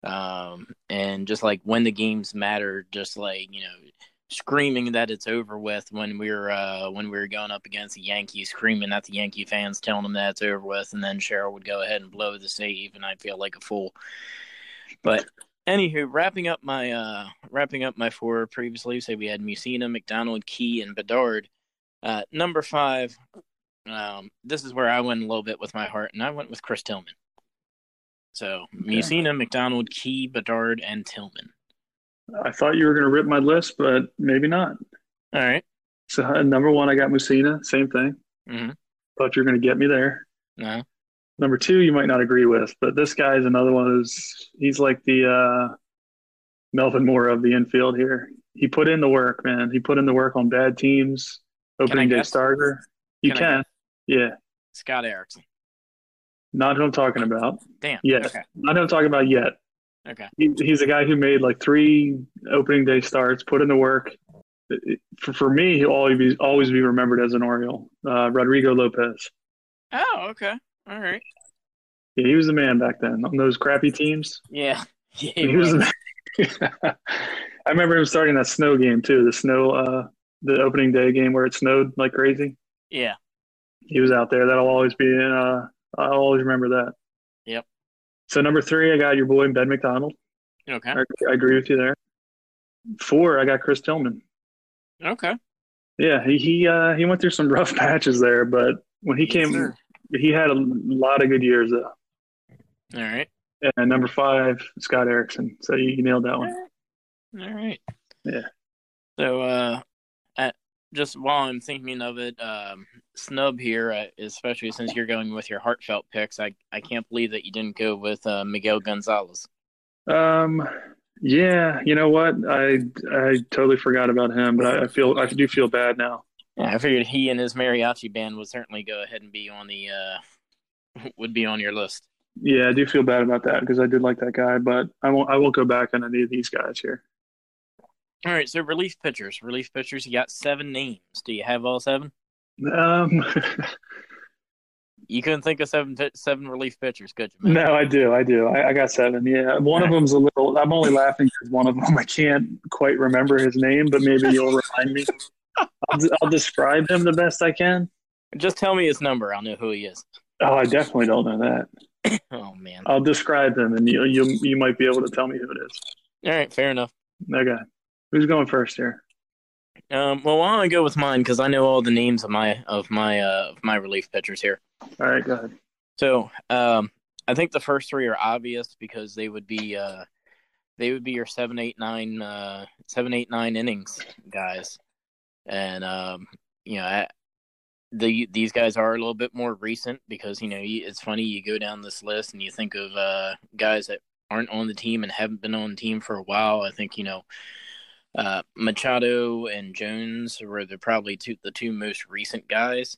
um, and just like when the games mattered, just like, you know, screaming that it's over with when we were uh, when we were going up against the Yankees, screaming at the Yankee fans, telling them that it's over with, and then Sherrill would go ahead and blow the save, and I'd feel like a fool. But anywho, wrapping up my uh, wrapping up my four previously, say we had Mussina, McDonald, Key, and Bedard. Uh, number five, um, this is where I went a little bit with my heart, and I went with Chris Tillman. So, okay. Mussina, McDonald, Key, Bedard, and Tillman. I thought you were going to rip my list, but maybe not. All right. So, uh, number one, I got Mussina, same thing. Mm-hmm. Thought you were going to get me there. No. Number two, you might not agree with, but this guy is another one of those, he's like the uh, Melvin Mora of the infield here. He put in the work, man. He put in the work on bad teams. Opening day starter. You can. can. Yeah. Scott Erickson. Not who I'm talking about. Damn. Yes. Okay. Not who I'm talking about yet. Okay. He, he's a guy who made like three opening day starts, put in the work. For, for me, he'll always be, always be remembered as an Oriole. Uh, Rodrigo Lopez. Oh, okay. All right. Yeah, he was the man back then on those crappy teams. Yeah. yeah he, he was. was the man. I remember him starting that snow game too, the snow uh, – the opening day game where it snowed like crazy. Yeah. He was out there. That'll always be in uh, – I'll always remember that. Yep. So, number three, I got your boy Ben McDonald. Okay. I, I agree with you there. Four, I got Chris Tillman. Okay. Yeah, he he, uh, he went through some rough patches there, but when he yes, came sir. He had a lot of good years, though. All right. And number five, Scott Erickson. So, you, you nailed that one. All right. Yeah. So, uh – just while I'm thinking of it, um, snub here, uh, especially since you're going with your heartfelt picks, I, I can't believe that you didn't go with uh, Miguel Gonzalez. Um, yeah, you know what? I I totally forgot about him, but I, I feel I do feel bad now. Yeah, I figured he and his mariachi band would certainly go ahead and be on the uh, would be on your list. Yeah, I do feel bad about that because I did like that guy, but I won't I won't go back on any of these guys here. All right, so relief pitchers. Relief pitchers, you got seven names. Do you have all seven? Um, You couldn't think of seven seven relief pitchers, could you? Man? No, I do. I do. I, I got seven, yeah. One of them's a little – I'm only laughing because one of them I can't quite remember his name, but maybe you'll remind me. I'll, I'll describe him the best I can. Just tell me his number. I'll know who he is. Oh, I definitely don't know that. Oh, man. I'll describe him, and you, you, you might be able to tell me who it is. All right, fair enough. Okay. Who's going first here? Um, well, why don't I go with mine because I know all the names of my of my uh, of my relief pitchers here. All right, go ahead. So um, I think the first three are obvious because they would be uh, they would be your seven, eight, nine, uh, seven, eight, nine innings guys, and um, you know I, the these guys are a little bit more recent because you know it's funny you go down this list and you think of uh, guys that aren't on the team and haven't been on the team for a while. I think you know. Uh, Machado and Jones were the, probably two, the two most recent guys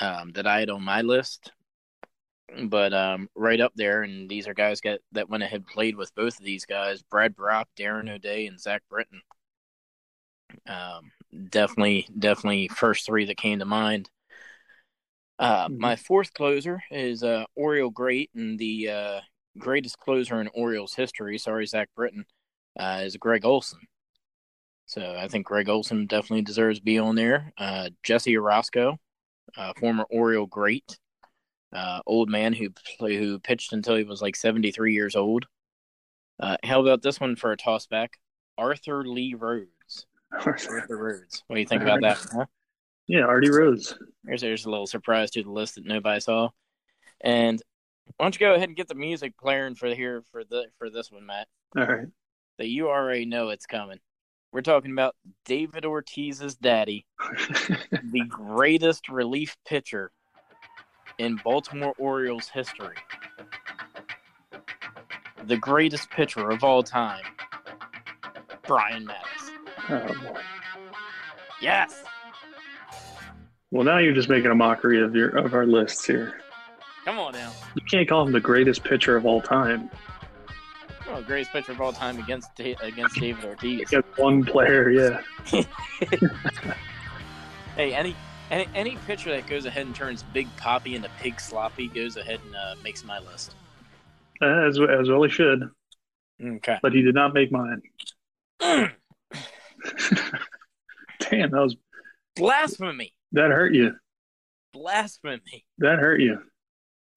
um, that I had on my list, but um, right up there, and these are guys got, that went ahead and played with both of these guys, Brad Brock, Darren O'Day, and Zach Britton. Um, definitely, definitely first three that came to mind. Uh, mm-hmm. My fourth closer is uh, Oriole great and the uh, greatest closer in Orioles history, sorry, Zach Britton, uh, is Greg Olson. So I think Greg Olson definitely deserves to be on there. Uh, Jesse Orozco, uh, former Oriole great, uh, old man who play, who pitched until he was like seventy-three years old. Uh, how about this one for a toss back? Arthur Lee Rhodes. Arthur Rhodes. What do you think about that? Huh? Yeah, Artie Rhodes. There's, there's a little surprise to the list that nobody saw. And why don't you go ahead and get the music playing for here for the for this one, Matt? All right. So you already know it's coming. We're talking about David Ortiz's daddy, the greatest relief pitcher in Baltimore Orioles history, the greatest pitcher of all time, Brian Mattis. Oh, boy. Yes. Well, now you're just making a mockery of your of our lists here. Come on now. You can't call him the greatest pitcher of all time. oh, greatest pitcher of all time against against David Ortiz. Against one player, yeah. Hey, any any any pitcher that goes ahead and turns Big Poppy into Pig Sloppy goes ahead and uh, makes my list. As as well he should. Okay. But he did not make mine. Mm. Damn, that was blasphemy. That hurt you. Blasphemy. That hurt you.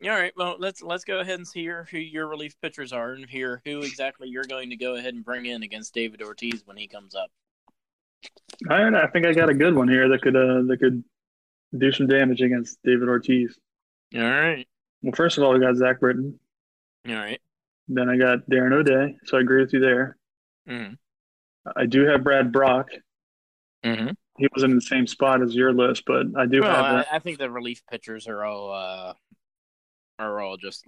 All right, well, let's let's go ahead and see here who your relief pitchers are and hear who exactly you're going to go ahead and bring in against David Ortiz when he comes up. All right, I think I got a good one here that could uh, that could do some damage against David Ortiz. All right. Well, first of all, I got Zach Britton. All right. Then I got Darren O'Day, so I agree with you there. Mm-hmm. I do have Brad Brock. Mm-hmm. He wasn't in the same spot as your list, but I do well, have that. I, I think the relief pitchers are all uh... – are all just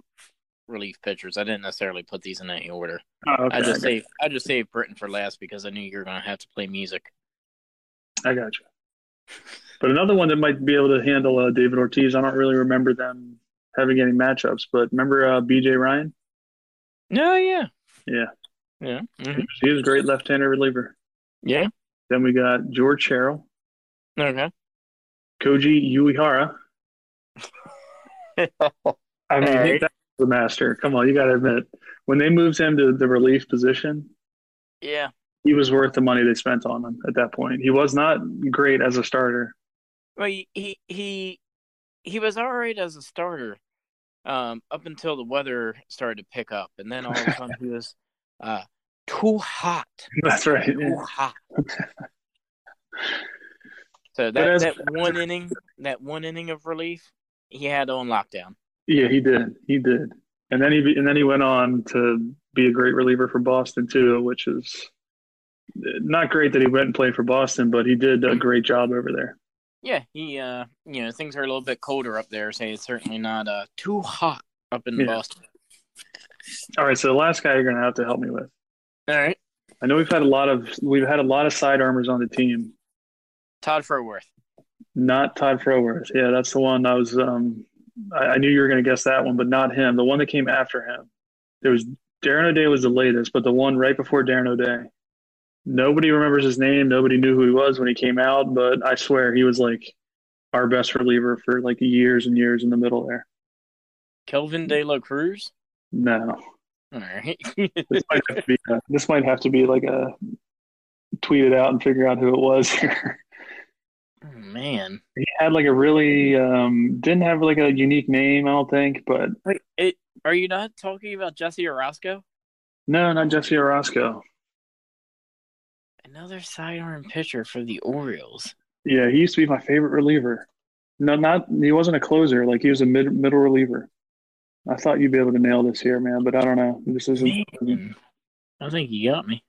relief pitchers. I didn't necessarily put these in any order. Oh, okay. I just I saved you. I just saved Britton for last because I knew you were going to have to play music. I got you. But another one that might be able to handle uh, David Ortiz, I don't really remember them having any matchups, but remember uh, B J Ryan? No, oh, yeah. Yeah. Yeah. Mm-hmm. He was a great left-handed reliever. Yeah. Then we got George Sherrill. Okay. Koji Uehara. I mean, right. That's the master. Come on, you got to admit. When they moved him to the relief position, yeah, he was worth the money they spent on him at that point. He was not great as a starter. Well, he he he, he was all right as a starter um, up until the weather started to pick up. And then all of a sudden he was uh, too hot. That's right. Too yeah. hot. So that, as, that one inning, that one inning of relief, he had on lockdown. Yeah, he did. He did, and then he and then he went on to be a great reliever for Boston too, which is not great that he went and played for Boston, but he did a great job over there. Yeah, he, uh, you know, things are a little bit colder up there, so it's certainly not uh, too hot up in yeah. Boston. All right, so the last guy you're going to have to help me with. All right, I know we've had a lot of we've had a lot of side armors on the team. Todd Frohwirth. Not Todd Frohwirth. Yeah, that's the one I was. Um, I knew you were going to guess that one, but not him. The one that came after him. There was Darren O'Day was the latest, but the one right before Darren O'Day. Nobody remembers his name. Nobody knew who he was when he came out, but I swear he was like our best reliever for like years and years in the middle there. Kelvin De La Cruz? No. All right. this, might have to be a, this might have to be like a tweet it out and figure out who it was here. Oh, man, he had like a really um, didn't have like a unique name, I don't think. But wait, it, are you not talking about Jesse Orozco? No, not Jesse Orozco. Another sidearm pitcher for the Orioles. Yeah, he used to be my favorite reliever. No, not he wasn't a closer. Like he was a mid, middle reliever. I thought you'd be able to nail this here, man. But I don't know. This isn't. Man, I think you got me.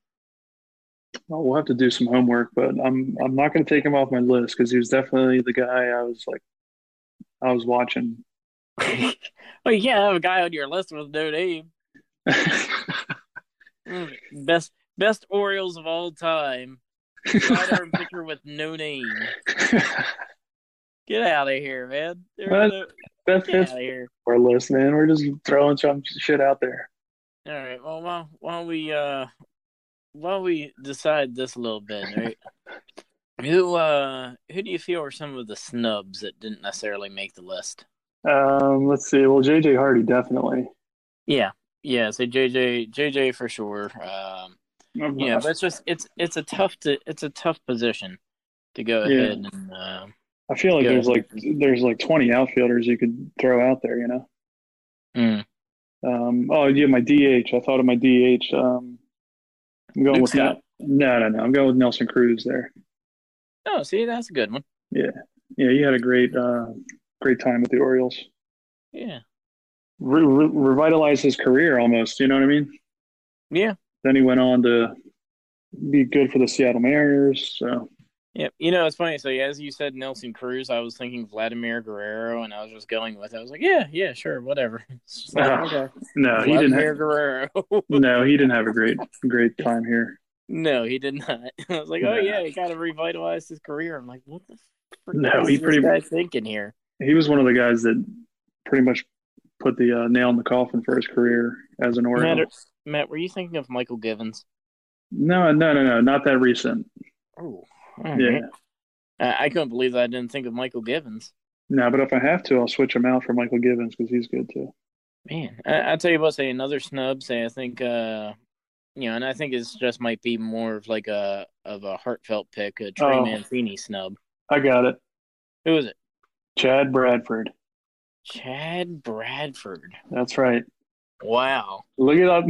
Well, we'll have to do some homework, but I'm I'm not going to take him off my list because he was definitely the guy I was like, I was watching. Well, you can't have a guy on your list with no name. best best Orioles of all time. Sidearm pitcher with no name. Get out of here, man. No, that's that's our list, man. We're just throwing some shit out there. All right. Well, why, why don't we? Uh, While we decide this a little bit, right? who uh, who do you feel are some of the snubs that didn't necessarily make the list? Um, let's see. Well, J J. Hardy definitely. Yeah, yeah. So J J J J for sure. Um, yeah, you know, but it's just it's it's a tough to it's a tough position to go yeah. ahead and. Uh, I feel like there's ahead. like there's like twenty outfielders you could throw out there, you know. Mm. Um. Oh yeah, my D H. I thought of my D H. Um. I'm going Luke with Scott. No, no, no. I'm going with Nelson Cruz there. Oh, see, that's a good one. Yeah, yeah. You had a great, uh, great time with the Orioles. Yeah, re- re- revitalized his career almost. You know what I mean? Yeah. Then he went on to be good for the Seattle Mariners. So. Yeah, you know it's funny. So as you said, Nelson Cruz, I was thinking Vladimir Guerrero, and I was just going with. It. I was like, yeah, yeah, sure, whatever. Like, uh, okay. No, Vladimir he didn't have Guerrero. No, he didn't have a great, great time here. No, he did not. I was like, no. Oh yeah, he kind of revitalized his career. I'm like, what the? Frick no, is he pretty much thinking here. He was one of the guys that pretty much put the uh, nail in the coffin for his career as an Oriole. Matter, Matt, were you thinking of Michael Gibbons? No, no, no, no, not that recent. Oh, all yeah. Right. I-, I couldn't believe that I didn't think of Michael Gibbons. No, but if I have to, I'll switch him out for Michael Gibbons because he's good too. Man, I, I tell you what, say another snub. Say I think, uh, you know, and I think it's just might be more of like a of a heartfelt pick, a Trey oh, Mancini snub. I got it. Who is it? Chad Bradford. Chad Bradford. That's right. Wow. Look it up.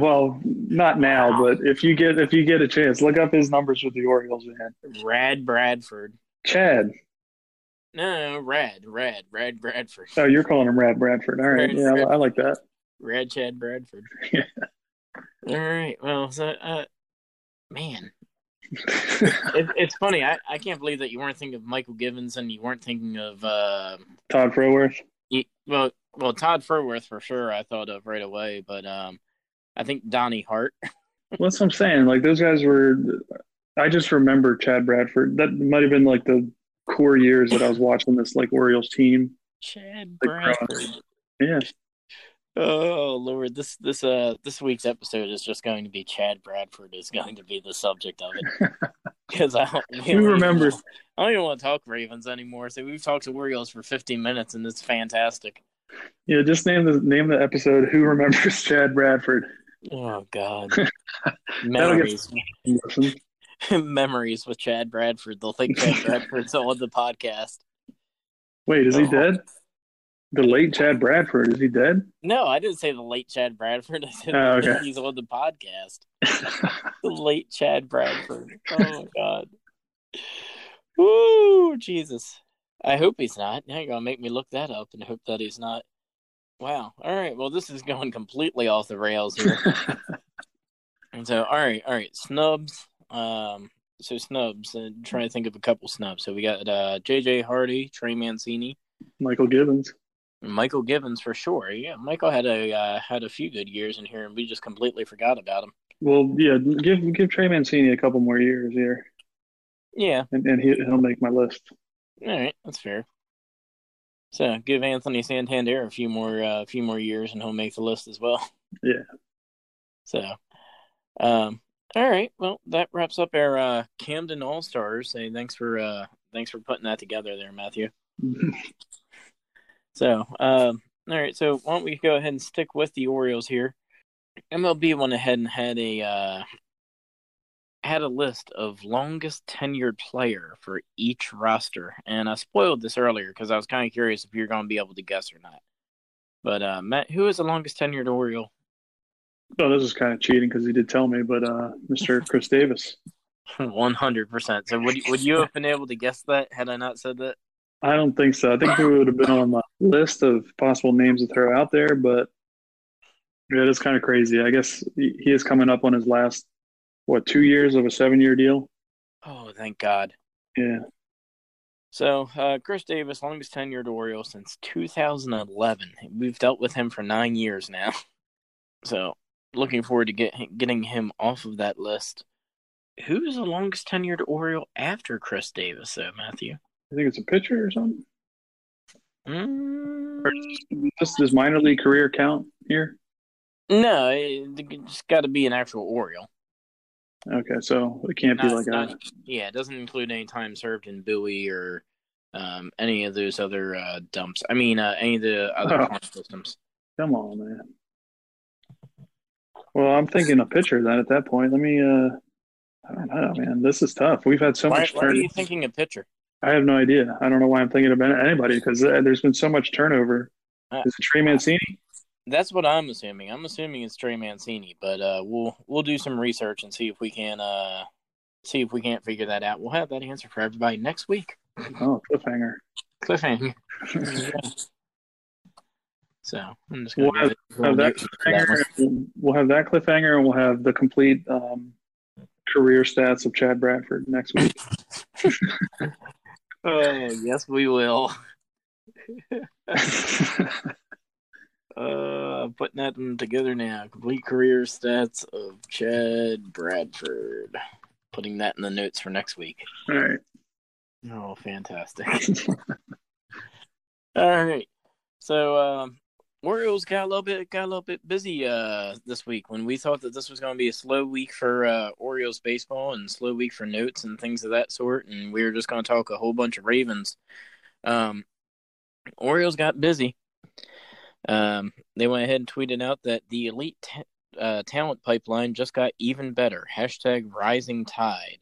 Well, not now, wow. But if you get if you get a chance, look up his numbers with the Orioles, man. Rad Bradford. Chad. No, no, Rad, Rad, Rad Bradford. Oh, you're calling him Rad Bradford. All right. Rad, yeah, Rad, I like that. Rad Chad Bradford. Yeah. All right. Well, so, uh, man. it, it's funny. I, I can't believe that you weren't thinking of Michael Gibbons and you weren't thinking of uh, Todd Frohwirth. You, well, well, Todd Frohwirth for sure. I thought of right away, but um, I think Donnie Hart. That's what I'm saying. Like those guys were. I just remember Chad Bradford. That might have been like the core years that I was watching this like Orioles team. Chad like, Bradford. Yeah. Oh Lord, this this uh this week's episode is just going to be Chad Bradford is going to be the subject of it because I don't you know, remember I don't even want to talk Ravens anymore. So we've talked to Orioles for fifteen minutes and it's fantastic. Yeah, just name the name the episode. Who remembers Chad Bradford? Oh God, memories, memories with Chad Bradford. They'll think Chad Bradford's on the podcast. Wait, is oh. he dead? The late Chad Bradford, is he dead? No, I didn't say the late Chad Bradford. I said oh, okay. He's on the podcast. The late Chad Bradford. Oh, my God. Woo, Jesus. I hope he's not. Now you're going to make me look that up and hope that he's not. Wow. All right. Well, this is going completely off the rails here. And so, all right. All right. Snubs. Um. So, snubs. I'm trying to think of a couple snubs. So, we got uh, J J. Hardy, Trey Mancini. Michael Gibbons. Michael Gibbons for sure. Yeah, Michael had a uh, had a few good years in here, and we just completely forgot about him. Well, yeah, give give Trey Mancini a couple more years here. Yeah, and, and he, he'll make my list. All right, that's fair. So give Anthony Santander a few more a uh, few more years, and he'll make the list as well. Yeah. So, um, all right. Well, that wraps up our uh, Camden All Stars. Hey, thanks for uh, thanks for putting that together there, Matthew. So, um, all right, so why don't we go ahead and stick with the Orioles here. M L B went ahead and had a uh, had a list of longest tenured player for each roster. And I spoiled this earlier because I was kind of curious if you're going to be able to guess or not. But, uh, Matt, who is the longest tenured Oriole? Oh, this is kind of cheating because he did tell me, but uh, Mister Chris Davis. one hundred percent. So would, would you have been able to guess that had I not said that? I don't think so. I think we would have been on my list of possible names to throw out there, but yeah, it is kind of crazy. I guess he is coming up on his last, what, two years of a seven-year deal? Oh, thank God. Yeah. So, uh, Chris Davis, longest tenured Oriole since two thousand eleven. We've dealt with him for nine years now. So, looking forward to get, getting him off of that list. Who is the longest tenured Oriole after Chris Davis, though, Matthew? I think it's a pitcher or something. Mm. Or does his minor league career count here? No, it's got to be an actual Oriole. Okay, so it can't not, be like not, a... Yeah, it doesn't include any time served in Bowie or um, any of those other uh, dumps. I mean, uh, any of the other oh. systems. Come on, man. Well, I'm thinking a pitcher then at that point. Let me... Uh, I don't know, man. This is tough. We've had so why, much... Why are you thinking a pitcher? I have no idea. I don't know why I'm thinking about anybody because there's been so much turnover. Is it Trey Mancini? That's what I'm assuming. I'm assuming it's Trey Mancini, but uh, we'll we'll do some research and see if we can uh, see if we can't figure that out. We'll have that answer for everybody next week. Oh, cliffhanger! Cliffhanger. So I'm just we'll have, have that cliffhanger. That we'll have that cliffhanger, and we'll have the complete um, career stats of Chad Bradford next week. Oh, yes, we will. uh, putting that one together now. Complete career stats of Chad Bradford. Putting that in the notes for next week. All right. Oh, fantastic. All right. So, um, Orioles got a little bit got a little bit busy uh, this week when we thought that this was going to be a slow week for uh, Orioles baseball and slow week for notes and things of that sort, and we were just going to talk a whole bunch of Ravens. Um, Orioles got busy. Um, they went ahead and tweeted out that the elite t- uh, talent pipeline just got even better. Hashtag rising tide.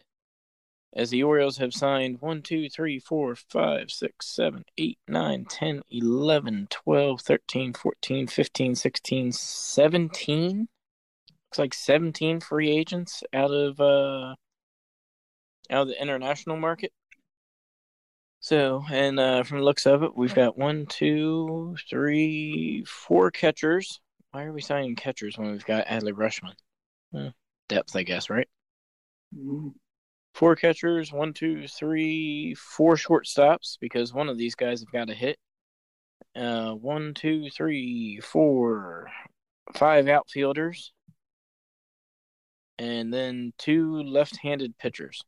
As the Orioles have signed one, two, three, four, five, six, seven, eight, nine, ten, eleven, twelve, thirteen, fourteen, fifteen, sixteen, seventeen. Looks like seventeen free agents out of uh, out of the international market. So, and uh, from the looks of it, we've got one, two, three, four catchers. Why are we signing catchers when we've got Adley Rutschman? Well, depth, I guess, right? Mm-hmm. Four catchers, one, two, three, four shortstops, because one of these guys have got a hit. Uh, one, two, three, four, five outfielders, and then two left-handed pitchers.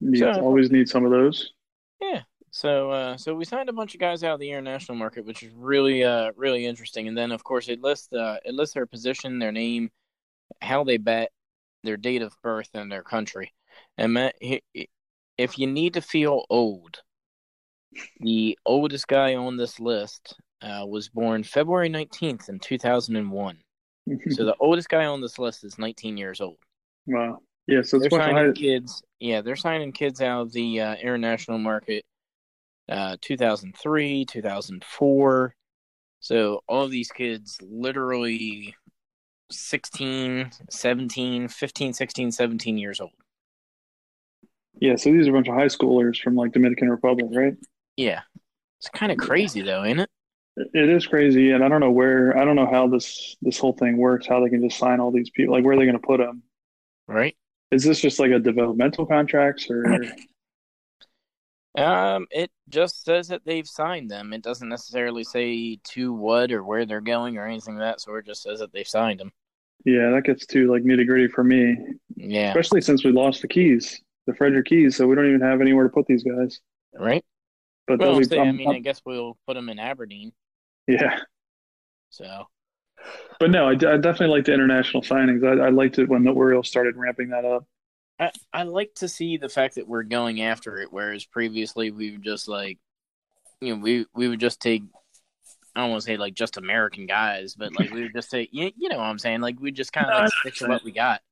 You so, always need some of those. Yeah, so uh, so we signed a bunch of guys out of the international market, which is really uh, really interesting. And then, of course, it lists uh, it lists their position, their name, how they bat, their date of birth, and their country. And Matt, if you need to feel old, the oldest guy on this list uh, was born February nineteenth in two thousand one. So the oldest guy on this list is nineteen years old. Wow. Yeah, so it's they're signing I... kids. Yeah, they're signing kids out of the uh, international market. Uh, two thousand three, two thousand four. So all of these kids, literally sixteen, seventeen, fifteen, sixteen, seventeen years old. Yeah, so these are a bunch of high schoolers from, like, Dominican Republic, right? Yeah. It's kind of crazy, though, ain't it? It is crazy, and I don't know where – I don't know how this, this whole thing works, how they can just sign all these people. Like, where are they going to put them? Right. Is this just, like, a developmental contract? Or... um, it just says that they've signed them. It doesn't necessarily say to what or where they're going or anything of that sort. It just says that they've signed them. Yeah, that gets too, like, nitty-gritty for me. Yeah. Especially since we lost the keys. The Frederick Keys, so we don't even have anywhere to put these guys. Right. But well, be, say, I mean, I'm, I guess we'll put them in Aberdeen. Yeah. So. But no, I, I definitely like the international signings. I, I liked it when the Orioles started ramping that up. I, I like to see the fact that we're going after it, whereas previously we would just like, you know, we, we would just take, I don't want to say like just American guys, but like we would just say, you, you know what I'm saying? Like we just kind of no, like stick to what we got.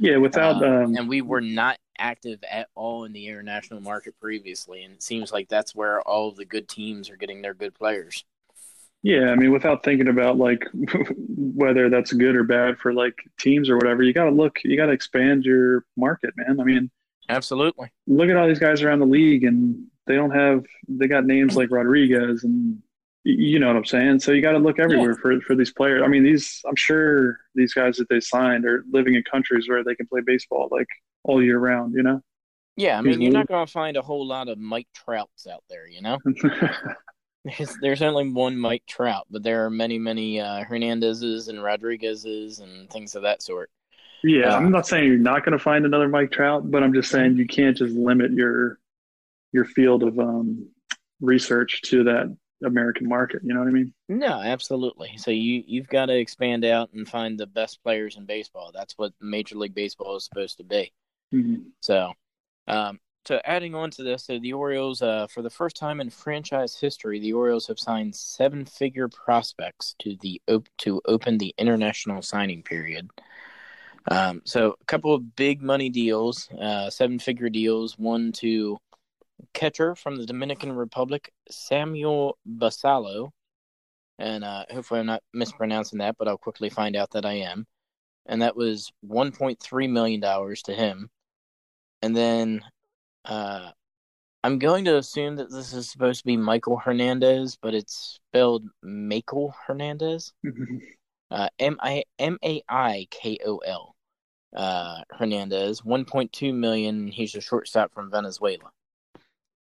Yeah, without um, um, and we were not active at all in the international market previously, and it seems like that's where all of the good teams are getting their good players. Yeah, I mean, without thinking about like whether that's good or bad for like teams or whatever, you got to look, you got to expand your market, man. I mean, absolutely. Look at all these guys around the league, and they don't have they got names like Rodriguez, and you know what I'm saying. So you got to look everywhere yeah. for for these players. I mean, these I'm sure these guys that they signed are living in countries where they can play baseball like all year round, you know. Yeah, I mean, you're not going to find a whole lot of Mike Trouts out there, you know. there's, there's only one Mike Trout, but there are many, many uh, Hernandezes and Rodriguezes and things of that sort. Yeah, uh, I'm not saying you're not going to find another Mike Trout, but I'm just saying you can't just limit your your field of um, research to that American market, you know what I mean? No, absolutely. So you you've got to expand out and find the best players in baseball. That's what Major League Baseball is supposed to be. Mm-hmm. So, um, so adding on to this, so the Orioles, uh, for the first time in franchise history, the Orioles have signed seven-figure prospects to the op- to open the international signing period. Um, so a couple of big money deals, uh, seven-figure deals, one to catcher from the Dominican Republic, Samuel Basalo, and uh, hopefully I'm not mispronouncing that, but I'll quickly find out that I am. And that was one point three million dollars to him. And then uh, I'm going to assume that this is supposed to be Michael Hernandez, but it's spelled Michael Hernandez, uh, M A I K O L uh, Hernandez, one point two million dollars. He's a shortstop from Venezuela.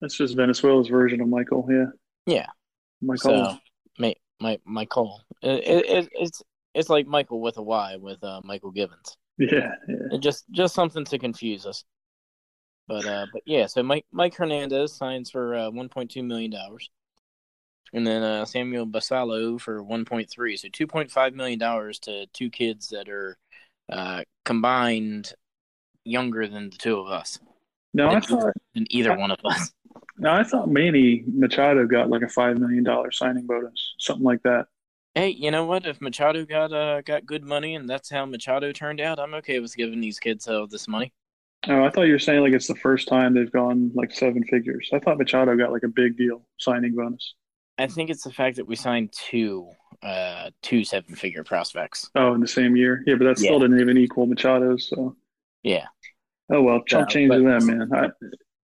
That's just Venezuela's version of Michael, yeah. Yeah. Michael. So, my, my, Michael. It, it, it's it's like Michael with a Y with uh, Michael Gibbons. Yeah, yeah. Just just something to confuse us. But uh, but yeah, so Mike Mike Hernandez signs for uh, one point two million dollars. And then uh, Samuel Basalo for one point three. So two point five million dollars to two kids that are uh, combined younger than the two of us. No, I thought than either I, one of us. No, I thought Manny Machado got like a five million dollars signing bonus, something like that. Hey, you know what? If Machado got uh, got good money and that's how Machado turned out, I'm okay with giving these kids all uh, this money. Oh, I thought you were saying like it's the first time they've gone like seven figures. I thought Machado got like a big deal signing bonus. I think it's the fact that we signed two, uh, two seven-figure prospects. Oh, in the same year? Yeah, but that still yeah. didn't even equal Machado's. So. Yeah. Oh, well, chump uh, change to them, man. I,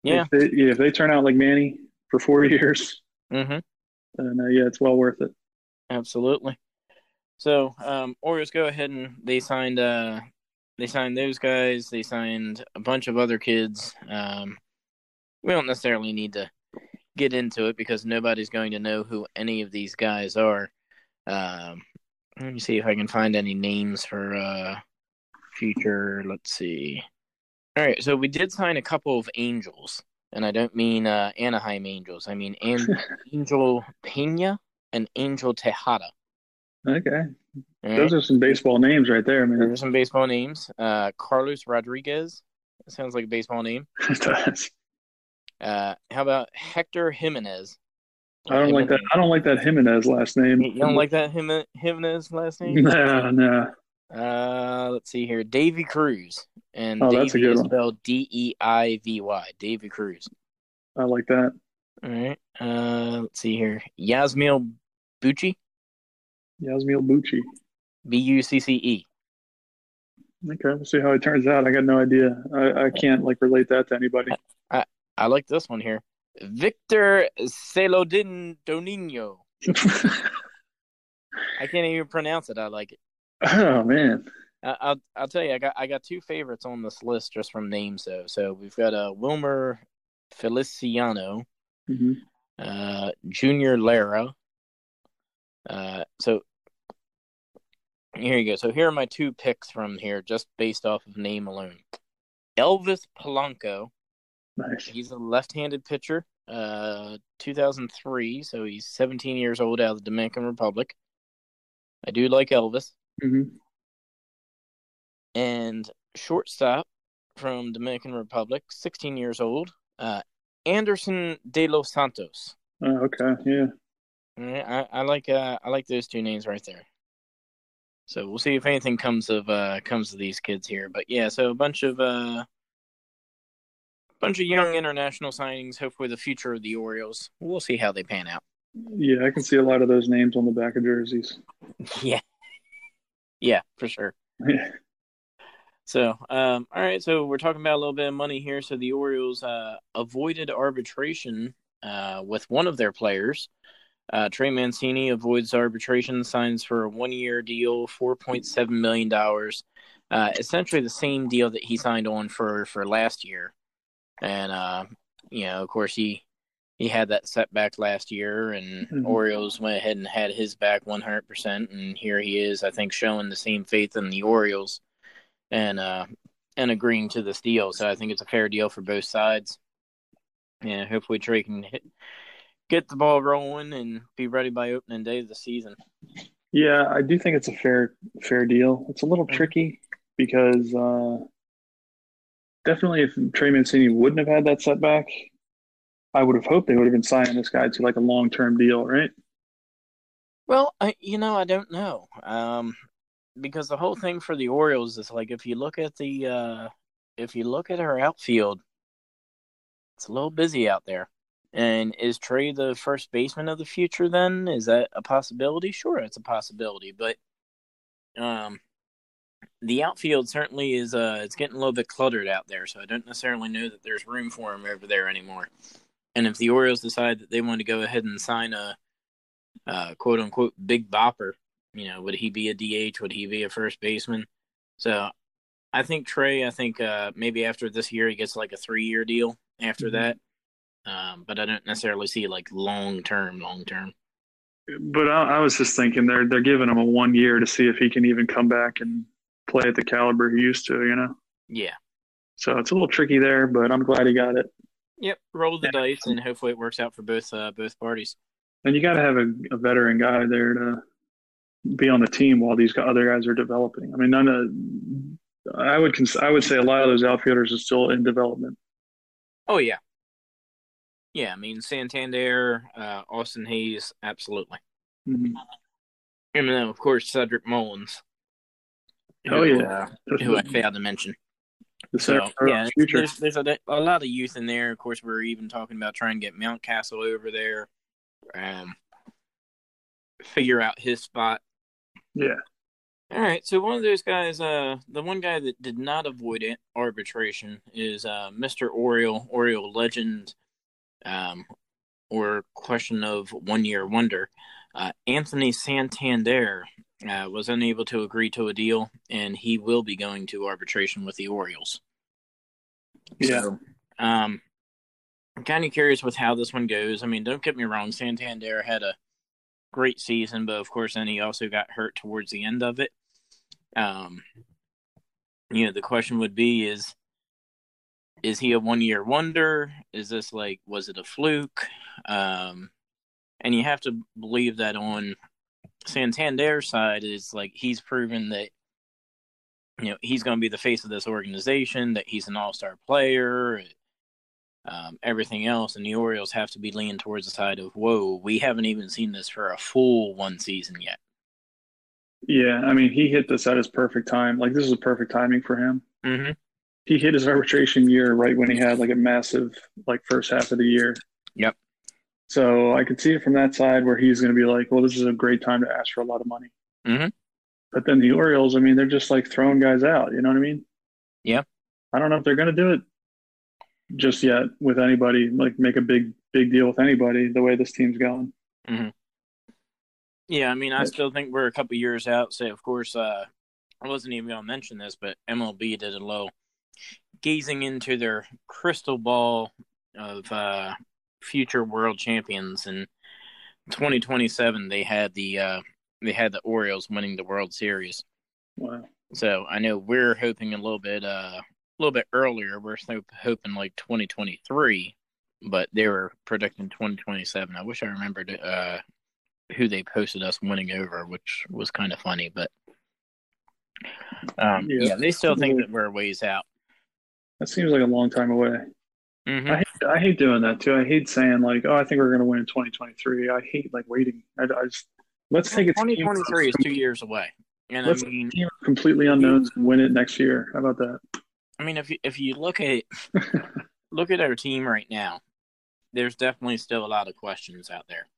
yeah. If they, yeah. If they turn out like Manny for four years, mm-hmm. then uh, yeah, it's well worth it. Absolutely. So, um, Orioles go ahead and they signed uh, they signed those guys. They signed a bunch of other kids. Um, we don't necessarily need to get into it because nobody's going to know who any of these guys are. Um, let me see if I can find any names for uh, future. Let's see. All right, so we did sign a couple of Angels, and I don't mean uh, Anaheim Angels. I mean An- Angel Pena and Angel Tejada. Okay. All Those right. are some baseball names right there, man. Those are some baseball names. Uh, Carlos Rodriguez. That sounds like a baseball name. It does. Uh, how about Hector Jimenez? I don't Jimenez. like that. I don't like that Jimenez last name. You don't like that Jim- Jimenez last name? No, no. Uh, let's see here. Davy Cruz, and oh, Davey that's a good one. Spelled D E I V Y. Davy Cruz. I like that. All right. Uh, let's see here. Yasmeel Bucci. Yasmeel Bucci. B U C C E. Okay, we'll see how it turns out. I got no idea. I, I can't like relate that to anybody. I, I, I like this one here. Victor Celodin Donino. I can't even pronounce it. I like it. Oh, man. I, I'll I'll tell you, I got I got two favorites on this list just from names, though. So we've got uh, Wilmer Feliciano, mm-hmm. uh, Junior Lara. Uh, so here you go. So here are my two picks from here, just based off of name alone. Elvis Polanco. Nice. He's a left-handed pitcher, uh, two thousand three, so he's seventeen years old out of the Dominican Republic. I do like Elvis. Mm-hmm. And shortstop from Dominican Republic, sixteen years old, uh, Anderson de los Santos. Oh, okay, yeah. All right, I, I like uh, I like those two names right there. So we'll see if anything comes of uh, comes of these kids here. But yeah, so a bunch of. Uh, Bunch of young international signings. Hopefully, the future of the Orioles. We'll see how they pan out. Yeah, I can see a lot of those names on the back of jerseys. Yeah, yeah, for sure. Yeah. So, um, all right. So we're talking about a little bit of money here. So the Orioles uh, avoided arbitration uh, with one of their players. Uh, Trey Mancini avoids arbitration, signs for a one-year deal, four point seven million dollars. Uh, essentially, the same deal that he signed on for for last year. And, uh, you know, of course, he he had that setback last year, and mm-hmm. Orioles went ahead and had his back one hundred percent, and here he is, I think, showing the same faith in the Orioles and, uh, and agreeing to this deal. So I think it's a fair deal for both sides. Yeah, hopefully Trey can hit, get the ball rolling and be ready by opening day of the season. Yeah, I do think it's a fair fair deal. It's a little tricky because uh... – definitely, if Trey Mancini wouldn't have had that setback, I would have hoped they would have been signing this guy to like a long-term deal, right? Well, I, you know, I don't know, um, because the whole thing for the Orioles is like if you look at the uh, if you look at our outfield, it's a little busy out there. And is Trey the first baseman of the future? Then is that a possibility? Sure, it's a possibility, but um. The outfield certainly is uh, it's getting a little bit cluttered out there, so I don't necessarily know that there's room for him over there anymore. And if the Orioles decide that they want to go ahead and sign a uh, quote-unquote big bopper, you know, would he be a D H? Would he be a first baseman? So I think Trey, I think uh, maybe after this year he gets like a three-year deal after that, um, but I don't necessarily see like long-term, long-term. But I, I was just thinking they're they're giving him a one-year to see if he can even come back and play at the caliber he used to, you know? Yeah. So it's a little tricky there, but I'm glad he got it. Yep, roll the yeah. dice, and hopefully it works out for both uh, both parties. And you got to have a, a veteran guy there to be on the team while these other guys are developing. I mean, none of I would cons- I would say a lot of those outfielders are still in development. Oh yeah, yeah. I mean, Santander, uh, Austin Hayes, absolutely. Mm-hmm. And then of course Cedric Mullins. Who, oh yeah, uh, who I failed to mention. So, yeah, there's, there's a, a lot of youth in there. Of course, we we're even talking about trying to get Mountcastle over there, um, figure out his spot. Yeah. All right. So one of those guys, uh, the one guy that did not avoid it, arbitration is uh, Mister Oriole, Oriole legend, um, or question of one year wonder. Uh, Anthony Santander uh, was unable to agree to a deal, and he will be going to arbitration with the Orioles. Yeah. So, um, I'm kind of curious with how this one goes. I mean, don't get me wrong, Santander had a great season, but of course, then he also got hurt towards the end of it. Um, you know, the question would be is, is he a one-year wonder? Is this like, was it a fluke? Um And you have to believe that on Santander's side is like he's proven that, you know, he's going to be the face of this organization, that he's an all-star player, um, everything else. And the Orioles have to be leaning towards the side of, whoa, we haven't even seen this for a full one season yet. Yeah, I mean, he hit this at his perfect time. Like, this is perfect timing for him. Mm-hmm. He hit his arbitration year right when he had like a massive like first half of the year. Yep. So I could see it from that side where he's going to be like, well, this is a great time to ask for a lot of money. Mm-hmm. But then the Orioles, I mean, they're just like throwing guys out. You know what I mean? Yeah. I don't know if they're going to do it just yet with anybody, like make a big, big deal with anybody the way this team's going. Mm-hmm. Yeah, I mean, I still think we're a couple years out. So, of course, uh, I wasn't even going to mention this, but M L B did a little gazing into their crystal ball of uh, – future world champions in twenty twenty-seven. They had the uh, they had the Orioles winning the World Series. Wow! So I know we're hoping a little bit uh, a little bit earlier. We're hoping like twenty twenty-three, but they were predicting twenty twenty-seven. I wish I remembered uh, who they posted us winning over, which was kind of funny. But um, yeah. yeah, they still think that we're ways out. That seems like a long time away. Mm-hmm. I, hate, I hate doing that too. I hate saying like, "Oh, I think we're going to win in twenty twenty-three." I hate like waiting. I, I just let's take it. twenty twenty-three is two years away, and let's I mean, team completely unknowns and win it next year. How about that? I mean, if you, if you look at look at our team right now, there's definitely still a lot of questions out there.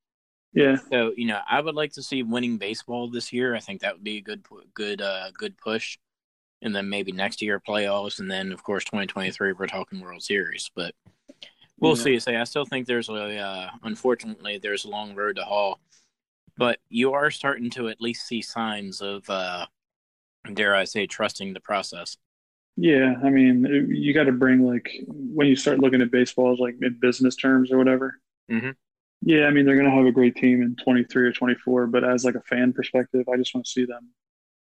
Yeah. So you know, I would like to see winning baseball this year. I think that would be a good good uh, good push. And then maybe next year playoffs, and then of course twenty twenty-three we're talking World Series. But we'll yeah. see. Say I still think there's a uh, unfortunately there's a long road to haul, but you are starting to at least see signs of uh, dare I say trusting the process. Yeah, I mean you got to bring like when you start looking at baseball as like in business terms or whatever. Mm-hmm. Yeah, I mean they're gonna have a great team in twenty-three or twenty-four, but as like a fan perspective, I just want to see them.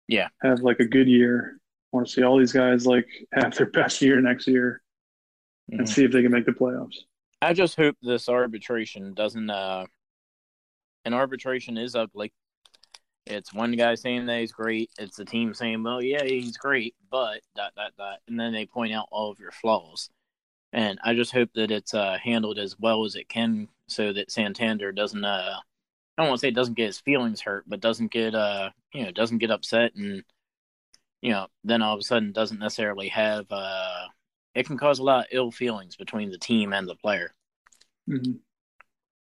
Yeah, have like a good year. I want to see all these guys like have their best year next year and mm-hmm. see if they can make the playoffs. I just hope this arbitration doesn't uh an arbitration is ugly. It's one guy saying that he's great, it's the team saying, well, yeah, he's great, but dot dot dot and then they point out all of your flaws. And I just hope that it's uh, handled as well as it can so that Santander doesn't uh I don't want to say doesn't get his feelings hurt, but doesn't get uh you know, doesn't get upset and you know, then all of a sudden doesn't necessarily have uh, – it can cause a lot of ill feelings between the team and the player. Mm-hmm.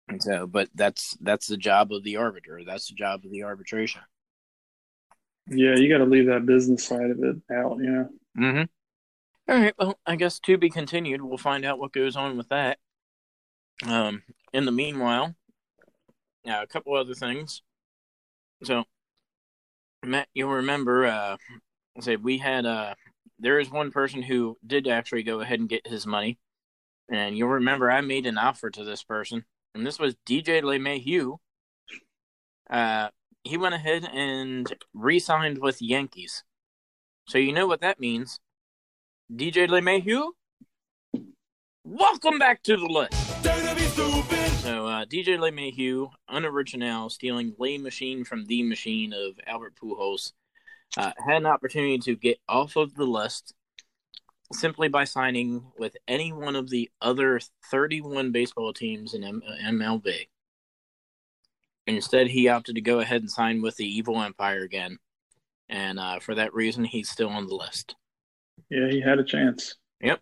And so, but that's that's the job of the arbiter. That's the job of the arbitration. Yeah, you got to leave that business side of it out, you know. Mm-hmm. All right, well, I guess to be continued. We'll find out what goes on with that. Um, in the meanwhile, now a couple other things. So, Matt, you'll remember uh, – Say we had uh there is one person who did actually go ahead and get his money, and you'll remember I made an offer to this person, and this was D J LeMahieu. Uh, he went ahead and re-signed with the Yankees, so you know what that means. D J LeMahieu, welcome back to the list. Don't be stupid. So uh, D J LeMahieu, unoriginal, stealing Lay Machine from the Machine of Albert Pujols, uh, had an opportunity to get off of the list simply by signing with any one of the other thirty-one baseball teams in M- MLB. Instead, he opted to go ahead and sign with the Evil Empire again. And uh, for that reason, he's still on the list. Yeah, he had a chance. Yep.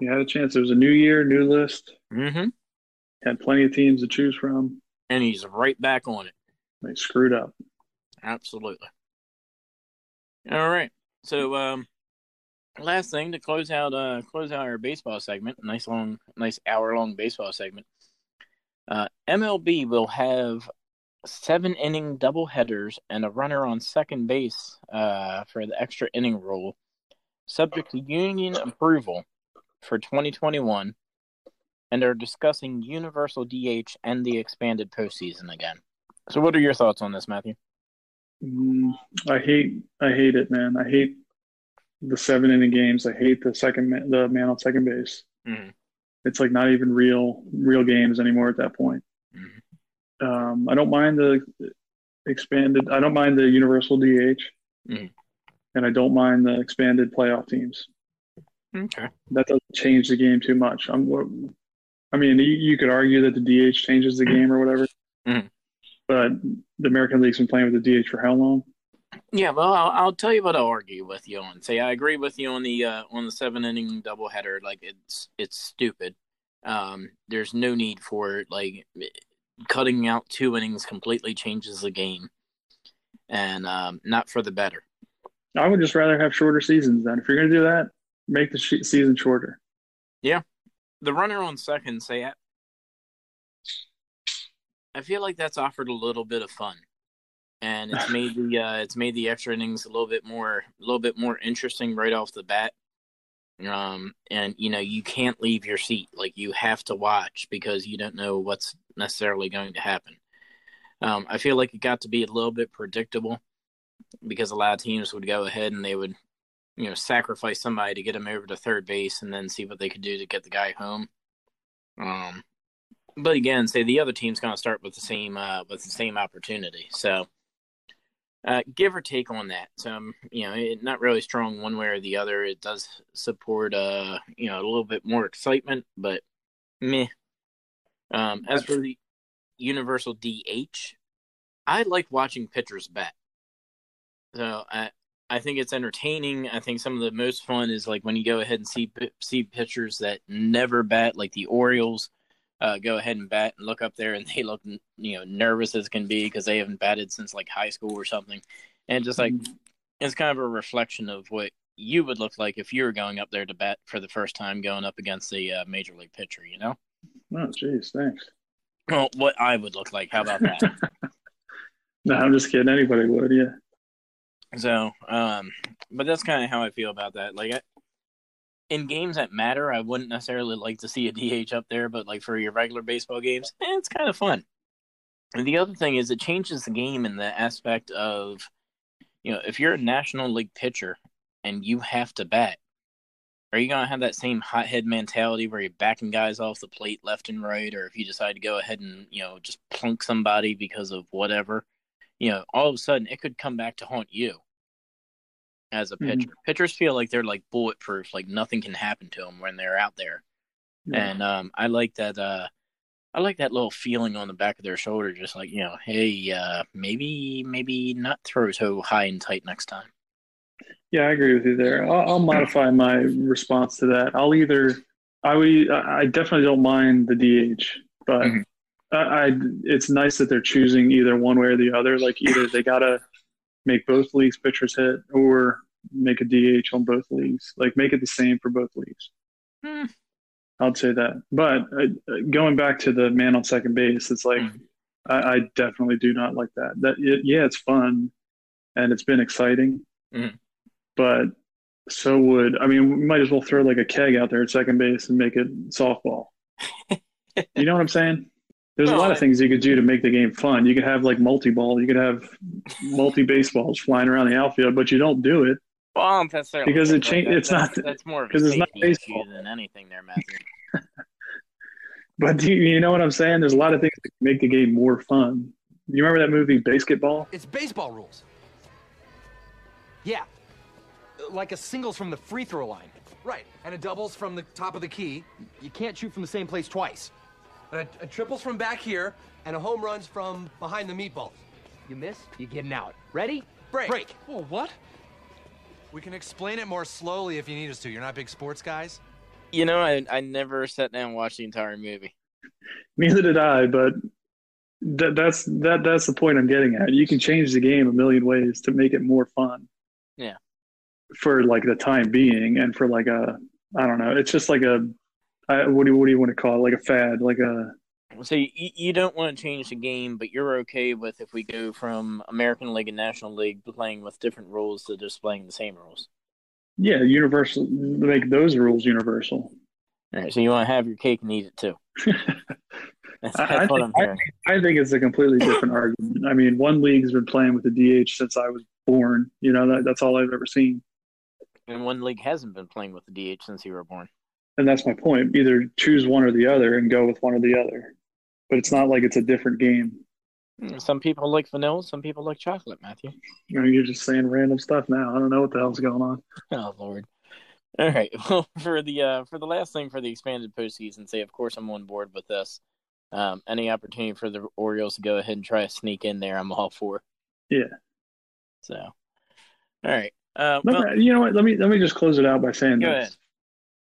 He had a chance. It was a new year, new list. Mm-hmm. Had plenty of teams to choose from. And he's right back on it. They screwed up. Absolutely. All right. So, um, last thing to close out uh, close out our baseball segment, a nice, long, nice hour-long baseball segment. Uh, M L B will have seven inning double headers and a runner on second base uh, for the extra inning rule, subject to union approval for twenty twenty-one, and are discussing universal D H and the expanded postseason again. So, what are your thoughts on this, Matthew? Mm, I hate, I hate it, man. I hate the seven inning games. I hate the second, man, the man on second base. Mm-hmm. It's like not even real, real games anymore at that point. Mm-hmm. Um, I don't mind the expanded. I don't mind the universal D H, mm. and I don't mind the expanded playoff teams. Okay, that doesn't change the game too much. I'm, I mean, you, you could argue that the D H changes the game or whatever, mm. but the American League's been playing with the D H for how long? Yeah, well, I'll, I'll tell you what I'll argue with you on. Say I agree with you on the uh, on the seven inning doubleheader. Like it's it's stupid. Um, there's no need for it. Like. It, Cutting out two innings completely changes the game, and um, not for the better. I would just rather have shorter seasons then. If you're going to do that, make the sh- season shorter. Yeah. The runner on second, say, I, I feel like that's offered a little bit of fun, and it's made the uh, it's made the extra innings a little bit more a little bit more interesting right off the bat. Um, and you know, you can't leave your seat. Like you have to watch because you don't know what's necessarily going to happen. Um, I feel like it got to be a little bit predictable because a lot of teams would go ahead and they would, you know, sacrifice somebody to get them over to third base and then see what they could do to get the guy home. Um, but again, say the other team's going to start with the same, uh, with the same opportunity. So, Uh, give or take on that. So, um, you know, it, not really strong one way or the other. It does support, uh, you know, a little bit more excitement, but meh. Um, as for the universal D H, I like watching pitchers bat. So I, I think it's entertaining. I think some of the most fun is like when you go ahead and see see pitchers that never bat, like the Orioles. Uh, go ahead and bat and look up there, and they look, you know, nervous as can be because they haven't batted since like high school or something. And just like mm-hmm. it's kind of a reflection of what you would look like if you were going up there to bat for the first time, going up against the uh, major league pitcher, you know? Oh, jeez, thanks. Well, what I would look like? How about that? No, I'm just kidding. Anybody would, yeah. So, um, but that's kind of how I feel about that. Like, I, in games that matter, I wouldn't necessarily like to see a D H up there, but like for your regular baseball games, eh, it's kind of fun. And the other thing is it changes the game in the aspect of, you know, if you're a National League pitcher and you have to bat, are you going to have that same hothead mentality where you're backing guys off the plate left and right, or if you decide to go ahead and, you know, just plunk somebody because of whatever, you know, all of a sudden it could come back to haunt you. As a pitcher, mm-hmm. pitchers feel like they're like bulletproof, like nothing can happen to them when they're out there. Yeah. And um, I like that. Uh, I like that little feeling on the back of their shoulder, just like, you know, hey, uh, maybe, maybe not throw so high and tight next time. Yeah, I agree with you there. I'll, I'll modify my response to that. I'll either I would I definitely don't mind the D H, but mm-hmm. I, I it's nice that they're choosing either one way or the other. Like either they gotta make both leagues pitchers hit, or make a D H on both leagues. Like, make it the same for both leagues. Hmm. I'd say that. But uh, going back to the man on second base, it's like, hmm. I, I definitely do not like that. That it, yeah, it's fun, and it's been exciting. Hmm. But so would – I mean, we might as well throw, like, a keg out there at second base and make it softball. You know what I'm saying? There's well, a lot of things you could do to make the game fun. You could have, like, multi-ball. You could have multi-baseballs flying around the outfield, but you don't do it. Well, I don't necessarily because it change, that. it's that's, not – That's more of a safety issue than anything there, Matthew. But do you, you know what I'm saying? There's a lot of things that make the game more fun. You remember that movie, Basketball? It's baseball rules. Yeah. Like a singles from the free throw line. Right. And a double's from the top of the key. You can't shoot from the same place twice. And a, a triple's from back here, and a home run's from behind the meatballs. You miss, you get an out. Ready? Break. Break. Whoa, what? We can explain it more slowly if you need us to. You're not big sports guys. You know, I I never sat down and watched the entire movie. Neither did I, but that that's that that's the point I'm getting at. You can change the game a million ways to make it more fun. Yeah. For like the time being, and for like a I don't know, it's just like a I, what do you, what do you want to call it? Like a fad, like a. So you you don't want to change the game, but you're okay with if we go from American League and National League playing with different rules to just playing the same rules. Yeah, universal. Make those rules universal. All right, so you want to have your cake and eat it too. That's, that's I, what think, I'm hearing. I, I think it's a completely different argument. I mean, one league's been playing with the D H since I was born. You know, that, that's all I've ever seen. And one league hasn't been playing with the D H since you were born. And that's my point. Either choose one or the other, and go with one or the other. But it's not like it's a different game. Some people like vanilla, some people like chocolate, Matthew. You know, you're just saying random stuff now. I don't know what the hell's going on. Oh, Lord. All right. Well, for the uh, for the last thing for the expanded postseason, say, of course, I'm on board with this. Um, any opportunity for the Orioles to go ahead and try to sneak in there, I'm all for. Yeah. So, all right. Uh, well, me, you know what? Let me let me just close it out by saying go this.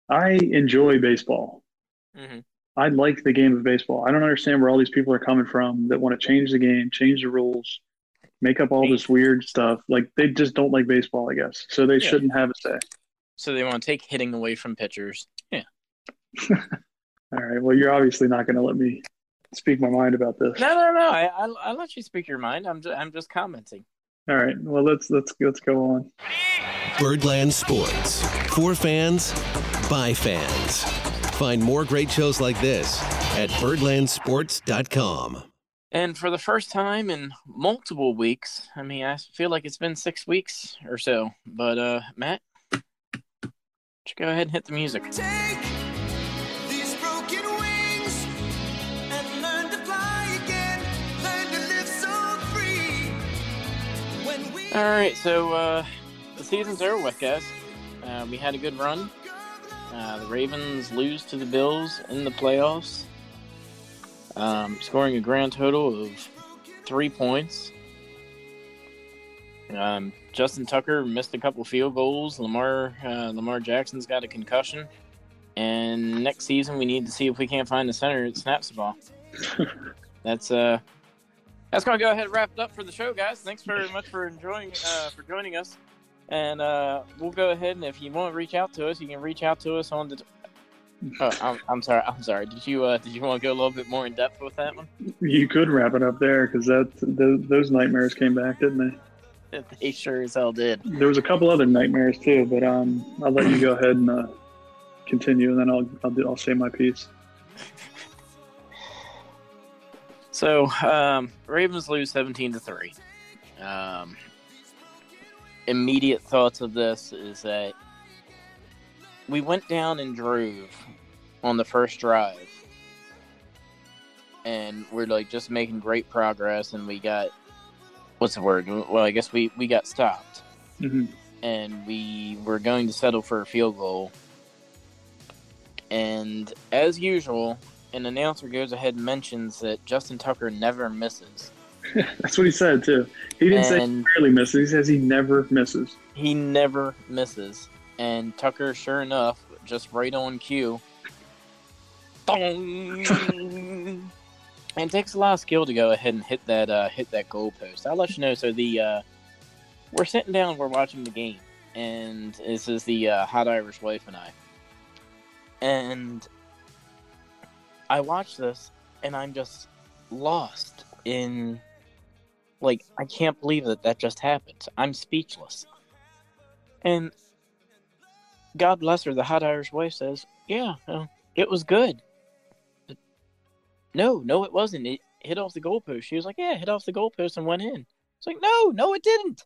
Ahead. I enjoy baseball. Mm-hmm. I like the game of baseball. I don't understand where all these people are coming from that want to change the game, change the rules, make up all this weird stuff. Like, they just don't like baseball, I guess. So they yeah. shouldn't have a say. So they want to take hitting away from pitchers. Yeah. All right. Well, you're obviously not going to let me speak my mind about this. No, no, no. I, I, I'll let you speak your mind. I'm just, I'm just commenting. All right. Well, let's let's let's go on. Birdland Sports. For fans, by fans. Find more great shows like this at birdland sports dot com. And for the first time in multiple weeks, I mean, I feel like it's been six weeks or so. But, uh, Matt, just go ahead and hit the music. Take these broken wings and learn to fly again. Learn to live so free. When we All right, so uh, the season's over with, guys. Uh, we had a good run. Uh, the Ravens lose to the Bills in the playoffs, um, scoring a grand total of three points. Um, Justin Tucker missed a couple field goals. Lamar uh, Lamar Jackson's got a concussion. And next season, we need to see if we can't find a center that snaps the ball. that's uh, that's going to go ahead and wrap it up for the show, guys. Thanks very much for enjoying uh, for joining us. And uh, we'll go ahead, and if you want to reach out to us, you can reach out to us on the. T- oh, I'm, I'm sorry. I'm sorry. Did you uh, did you want to go a little bit more in depth with that one? You could wrap it up there, because that th- those nightmares came back, didn't they? They sure as hell did. There was a couple other nightmares too, but um, I'll let you go ahead and uh, continue, and then I'll I'll, do, I'll say my piece. So um, Ravens lose seventeen to three. Um. Immediate thoughts of this is that we went down and drove on the first drive, and we're like just making great progress, and we got what's the word well I guess we we got stopped. Mm-hmm. And we were going to settle for a field goal, and as usual, an announcer goes ahead and mentions that Justin Tucker never misses. That's what he said, too. He didn't and say he barely misses. He says he never misses. He never misses. And Tucker, sure enough, just right on cue. Dong! And it takes a lot of skill to go ahead and hit that uh, hit that goalpost. I'll let you know. So the uh, we're sitting down, we're watching the game. And this is the uh, Hot Irish Wife and I. And I watch this, and I'm just lost in... Like, I can't believe that that just happened. I'm speechless. And God bless her, the Hot Irish Wife says, yeah, well, it was good. But no, no, it wasn't. It hit off the goalpost. She was like, yeah, it hit off the goalpost and went in. It's like, no, no, it didn't.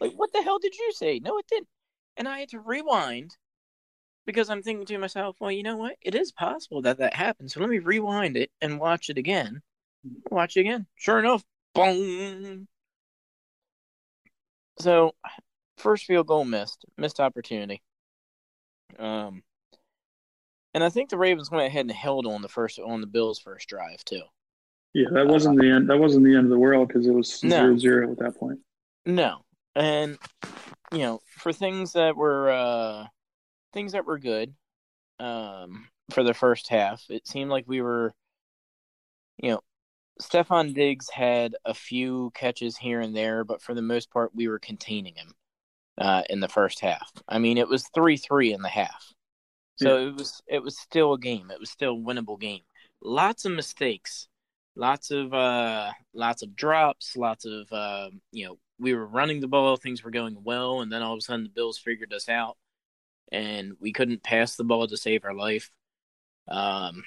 Like, what the hell did you say? No, it didn't. And I had to rewind because I'm thinking to myself, well, you know what? It is possible that that happened. So let me rewind it and watch it again. Watch it again. Sure enough, boom. So first field goal missed. Missed opportunity. Um, and I think the Ravens went ahead and held on the first on the Bills' first drive too. Yeah, that wasn't uh, the end. That wasn't the end of the world because it was no. zero zero at that point. No, and you know, for things that were uh, things that were good um, for the first half, it seemed like we were, you know, Stephon Diggs had a few catches here and there, but for the most part, we were containing him uh, in the first half. I mean, it was three three in the half, so yeah. it was it was still a game. It was still a winnable game. Lots of mistakes. Lots of uh, lots of drops, lots of, uh, you know, we were running the ball, things were going well, and then all of a sudden the Bills figured us out, and we couldn't pass the ball to save our life. Um,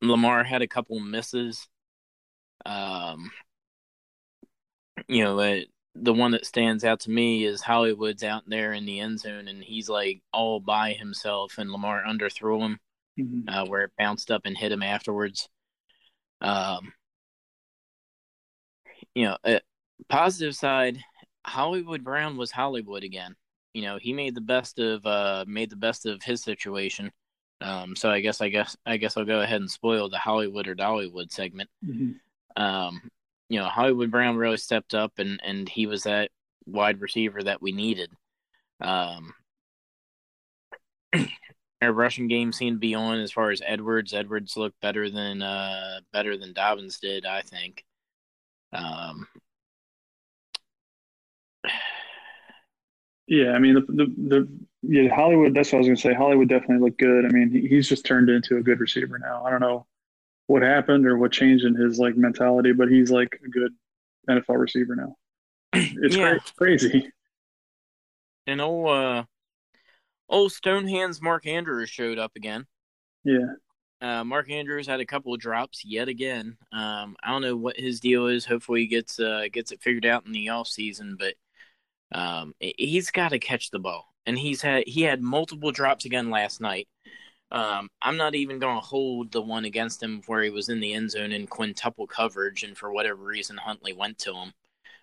Lamar had a couple misses. Um, you know, uh, the one that stands out to me is Hollywood's out there in the end zone, and he's, like, all by himself, and Lamar underthrew him, mm-hmm. uh, where it bounced up and hit him afterwards. Um, you know, uh, positive side, Hollywood Brown was Hollywood again. You know, he made the best of uh made the best of his situation. Um, so I guess I guess I guess I'll go ahead and spoil the Hollywood or Dollywood segment. Mm-hmm. Um, you know, Hollywood Brown really stepped up, and and he was that wide receiver that we needed. Um, Our rushing game seemed to be on as far as Edwards. Edwards looked better than uh, better than Dobbins did, I think. Um, yeah, I mean the the, the yeah Hollywood. That's what I was going to say. Hollywood definitely looked good. I mean, he, he's just turned into a good receiver now. I don't know what happened or what changed in his like mentality, but he's like a good N F L receiver now. It's yeah. crazy. And old. Uh... Old Stonehands Mark Andrews showed up again. Yeah. Uh, Mark Andrews had a couple of drops yet again. Um, I don't know what his deal is. Hopefully he gets, uh, gets it figured out in the offseason, but um, he's got to catch the ball. And he's had he had multiple drops again last night. Um, I'm not even going to hold the one against him where he was in the end zone in quintuple coverage, and for whatever reason Huntley went to him.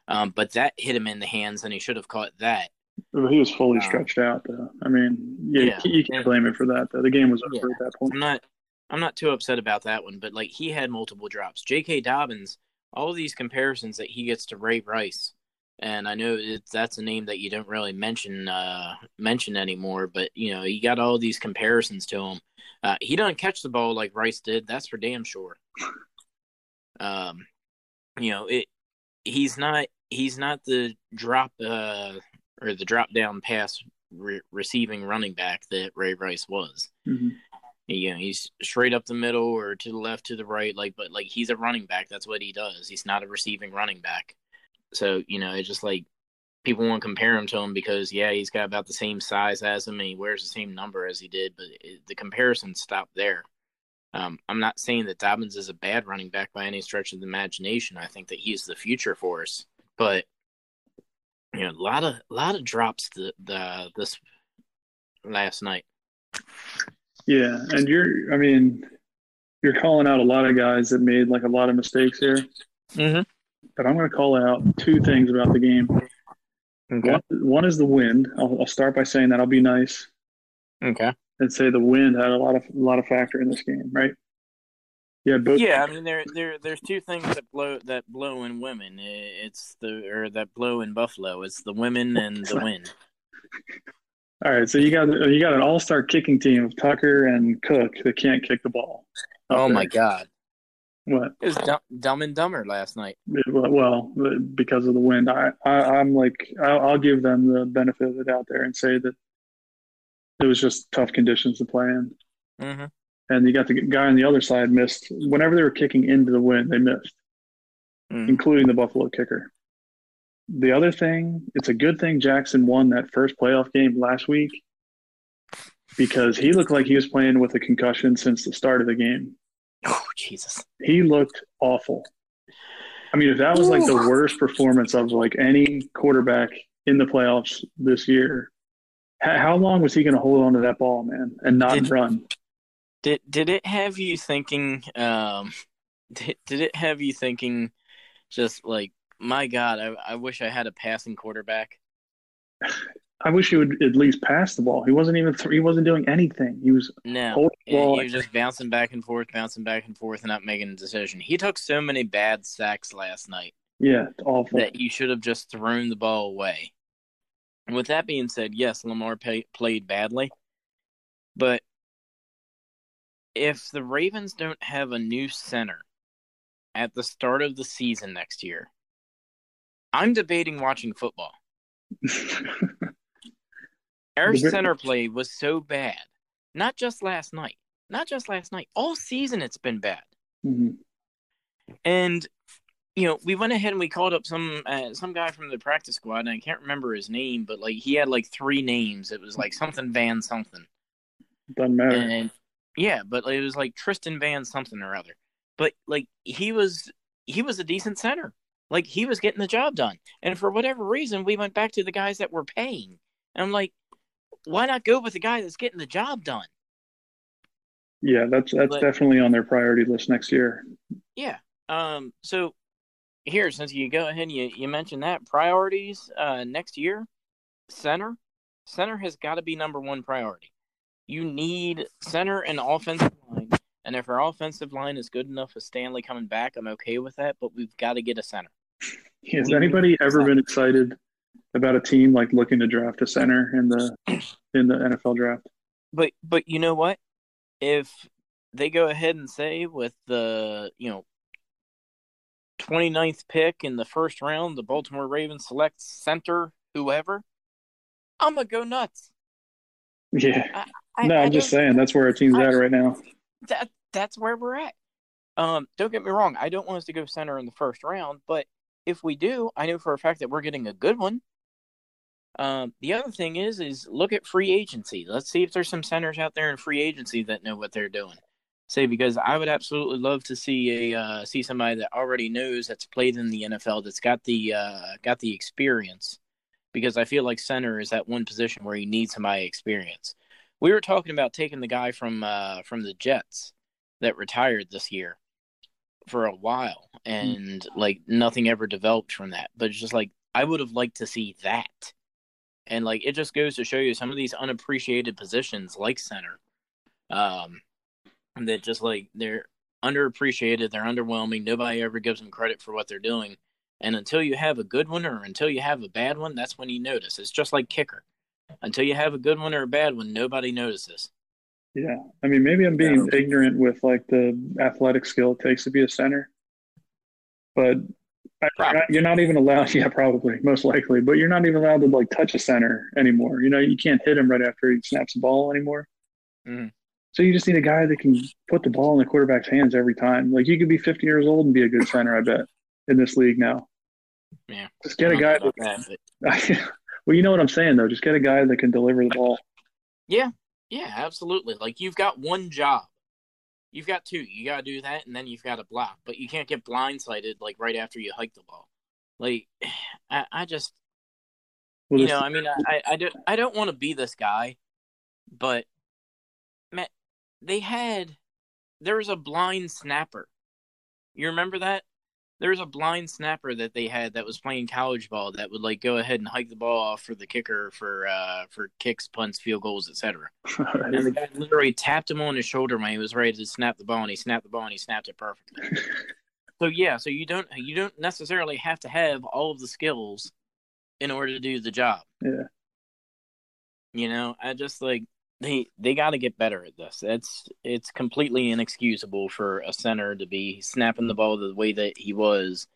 Um, but that hit him in the hands, and he should have caught that. He was fully stretched out, though. I mean, yeah, yeah. you can't blame him for that, though. The game was over yeah. at that point. I'm not, I'm not too upset about that one, but, like, he had multiple drops. J K. Dobbins, all of these comparisons that he gets to Ray Rice, and I know it, that's a name that you don't really mention uh, mention anymore, but, you know, you got all these comparisons to him. Uh, he doesn't catch the ball like Rice did. That's for damn sure. Um, you know, it. he's not he's not the drop uh, – or the drop-down pass re- receiving running back that Ray Rice was. Mm-hmm. You know, he's straight up the middle or to the left, to the right, like, but, like, he's a running back. That's what he does. He's not a receiving running back. So, you know, it's just, like, people want to compare him to him because, yeah, he's got about the same size as him and he wears the same number as he did, but it, the comparison stopped there. Um, I'm not saying that Dobbins is a bad running back by any stretch of the imagination. I think that he's the future for us, but you know, a lot of a lot of drops the, the this last night. Yeah, and you're, I mean, you're calling out a lot of guys that made like a lot of mistakes here. Mm-hmm. But I'm going to call out two things about the game. Okay. One, one is the wind. I'll, I'll start by saying that I'll be nice. Okay. And say the wind had a lot of a lot of factor in this game, right? Yeah, both. Yeah, I mean there, there, there's two things that blow that blow in women. It's the or that blow in Buffalo. It's the women and the wind. All right, so you got you got an all-star kicking team of Tucker and Cook that can't kick the ball. Oh there. My God! What? It was dumb, dumb and dumber last night. It, well, because of the wind, I, I I'm like I'll, I'll give them the benefit of the doubt there and say that it was just tough conditions to play in. Mm-hmm. And you got the guy on the other side missed. Whenever they were kicking into the wind, they missed, mm. including the Buffalo kicker. The other thing, it's a good thing Jackson won that first playoff game last week because he looked like he was playing with a concussion since the start of the game. Oh, Jesus. He looked awful. I mean, if that was like the worst performance of like any quarterback in the playoffs this year, How long was he going to hold on to that ball, man, and not did, run? Did did it have you thinking? Um, did, did it have you thinking? Just like, my God, I, I wish I had a passing quarterback. I wish he would at least pass the ball. He wasn't even th- he wasn't doing anything. He was no, holding the ball. He was just bouncing back and forth, bouncing back and forth, and not making a decision. He took so many bad sacks last night. Yeah, it's awful. That you should have just thrown the ball away. And with that being said, yes, Lamar pay, played badly. But if the Ravens don't have a new center at the start of the season next year, I'm debating watching football. Our center play was so bad. Not just last night. Not just last night. All season it's been bad. Mm-hmm. And, you know, we went ahead and we called up some uh, some guy from the practice squad, and I can't remember his name, but, like, he had, like, three names. It was, like, something Van something. Doesn't matter. And, yeah, but it was, like, Tristan Van something or other. But, like, he was he was a decent center. Like, he was getting the job done. And for whatever reason, we went back to the guys that were paying. And I'm like, why not go with the guy that's getting the job done? Yeah, that's that's but, definitely on their priority list next year. Yeah. Um. So here, since you go ahead and you, you mentioned that, priorities uh, next year, center. Center has got to be number one priority. You need center and offensive line. And if our offensive line is good enough with Stanley coming back, I'm okay with that. But we've got to get a center. Has we anybody ever center. been excited about a team like looking to draft a center in the in the N F L draft? But but you know what? If they go ahead and say with the you know twenty-ninth pick in the first round, the Baltimore Ravens select center whoever, I'm gonna go nuts. Yeah. I, I, no, I I'm just saying that's where our team's I, at right now. That that's where we're at. Um, don't get me wrong. I don't want us to go center in the first round, but if we do, I know for a fact that we're getting a good one. Um, the other thing is, is look at free agency. Let's see if there's some centers out there in free agency that know what they're doing. Say, because I would absolutely love to see a uh, see somebody that already knows, that's played in the N F L, that's got the uh, got the experience. Because I feel like center is that one position where you need somebody experience. We were talking about taking the guy from uh, from the Jets that retired this year for a while, and mm. like nothing ever developed from that. But it's just like, I would have liked to see that. And like, it just goes to show you some of these unappreciated positions like center, um, that just like they're underappreciated, they're underwhelming. Nobody ever gives them credit for what they're doing. And until you have a good one or until you have a bad one, that's when you notice. It's just like kicker. Until you have a good one or a bad one, nobody notices. Yeah. I mean, maybe I'm being ignorant with, like, the athletic skill it takes to be a center. But I, I, you're not even allowed – yeah, probably, most likely. But you're not even allowed to, like, touch a center anymore. You know, you can't hit him right after he snaps the ball anymore. Mm. So you just need a guy that can put the ball in the quarterback's hands every time. Like, you could be fifty years old and be a good center, I bet, in this league now. Yeah. Just get a guy – that. But... Well, you know what I'm saying, though. Just get a guy that can deliver the ball. Yeah. Yeah, absolutely. Like, you've got one job. You've got two. You got to do that, and then you've got to block. But you can't get blindsided, like, right after you hike the ball. Like, I, I just well, – you know, I mean, I, I don't, I don't want to be this guy, but, man, they had – there was a blind snapper. You remember that? There was a blind snapper that they had that was playing college ball that would, like, go ahead and hike the ball off for the kicker for uh, for kicks, punts, field goals, et cetera. And the guy literally tapped him on his shoulder when he was ready to snap the ball, and he snapped the ball, and he snapped it perfectly. So, yeah, so you don't you don't necessarily have to have all of the skills in order to do the job. Yeah. You know, I just, like, they they got to get better at this. It's it's completely inexcusable for a center to be snapping the ball the way that he was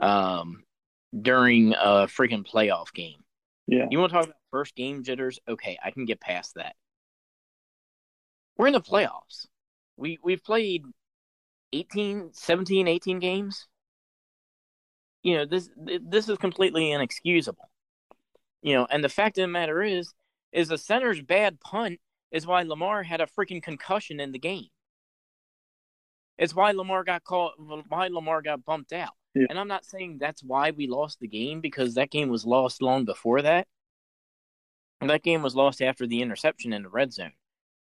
um, during a freaking playoff game. Yeah, you want to talk about first game jitters? Okay, I can get past that. We're in the playoffs. We, we've played eighteen, seventeen, eighteen games. You know, this this is completely inexcusable. You know, and the fact of the matter is, is a center's bad punt is why Lamar had a freaking concussion in the game. It's why Lamar got called, why Lamar got bumped out. Yeah. And I'm not saying that's why we lost the game, because that game was lost long before that. that game was lost after the interception in the red zone.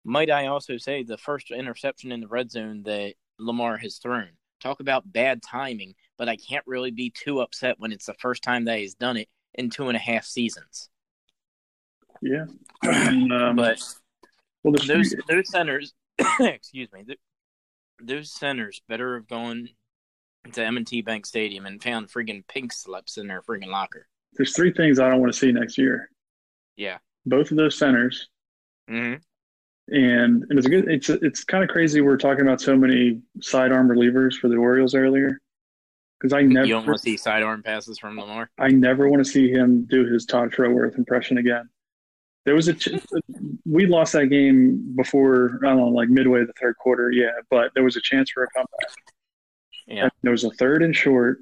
Might I also say the first interception in the red zone that Lamar has thrown. Talk about bad timing, but I can't really be too upset when it's the first time that he's done it in two and a half seasons. Yeah. Um, but well, those, those centers, excuse me, th- those centers better have gone to M and T Bank Stadium and found friggin' pink slips in their friggin' locker. There's three things I don't want to see next year. Yeah. Both of those centers. Mm-hmm. And it was a good. It's it's kind of crazy. We're talking about so many sidearm relievers for the Orioles earlier, because I never you don't want to see sidearm passes from Lamar. I never want to see him do his Todd Frohwirth impression again. There was a ch- we lost that game before I don't know, like midway of the third quarter. Yeah, but there was a chance for a comeback. Yeah, and there was a third and short.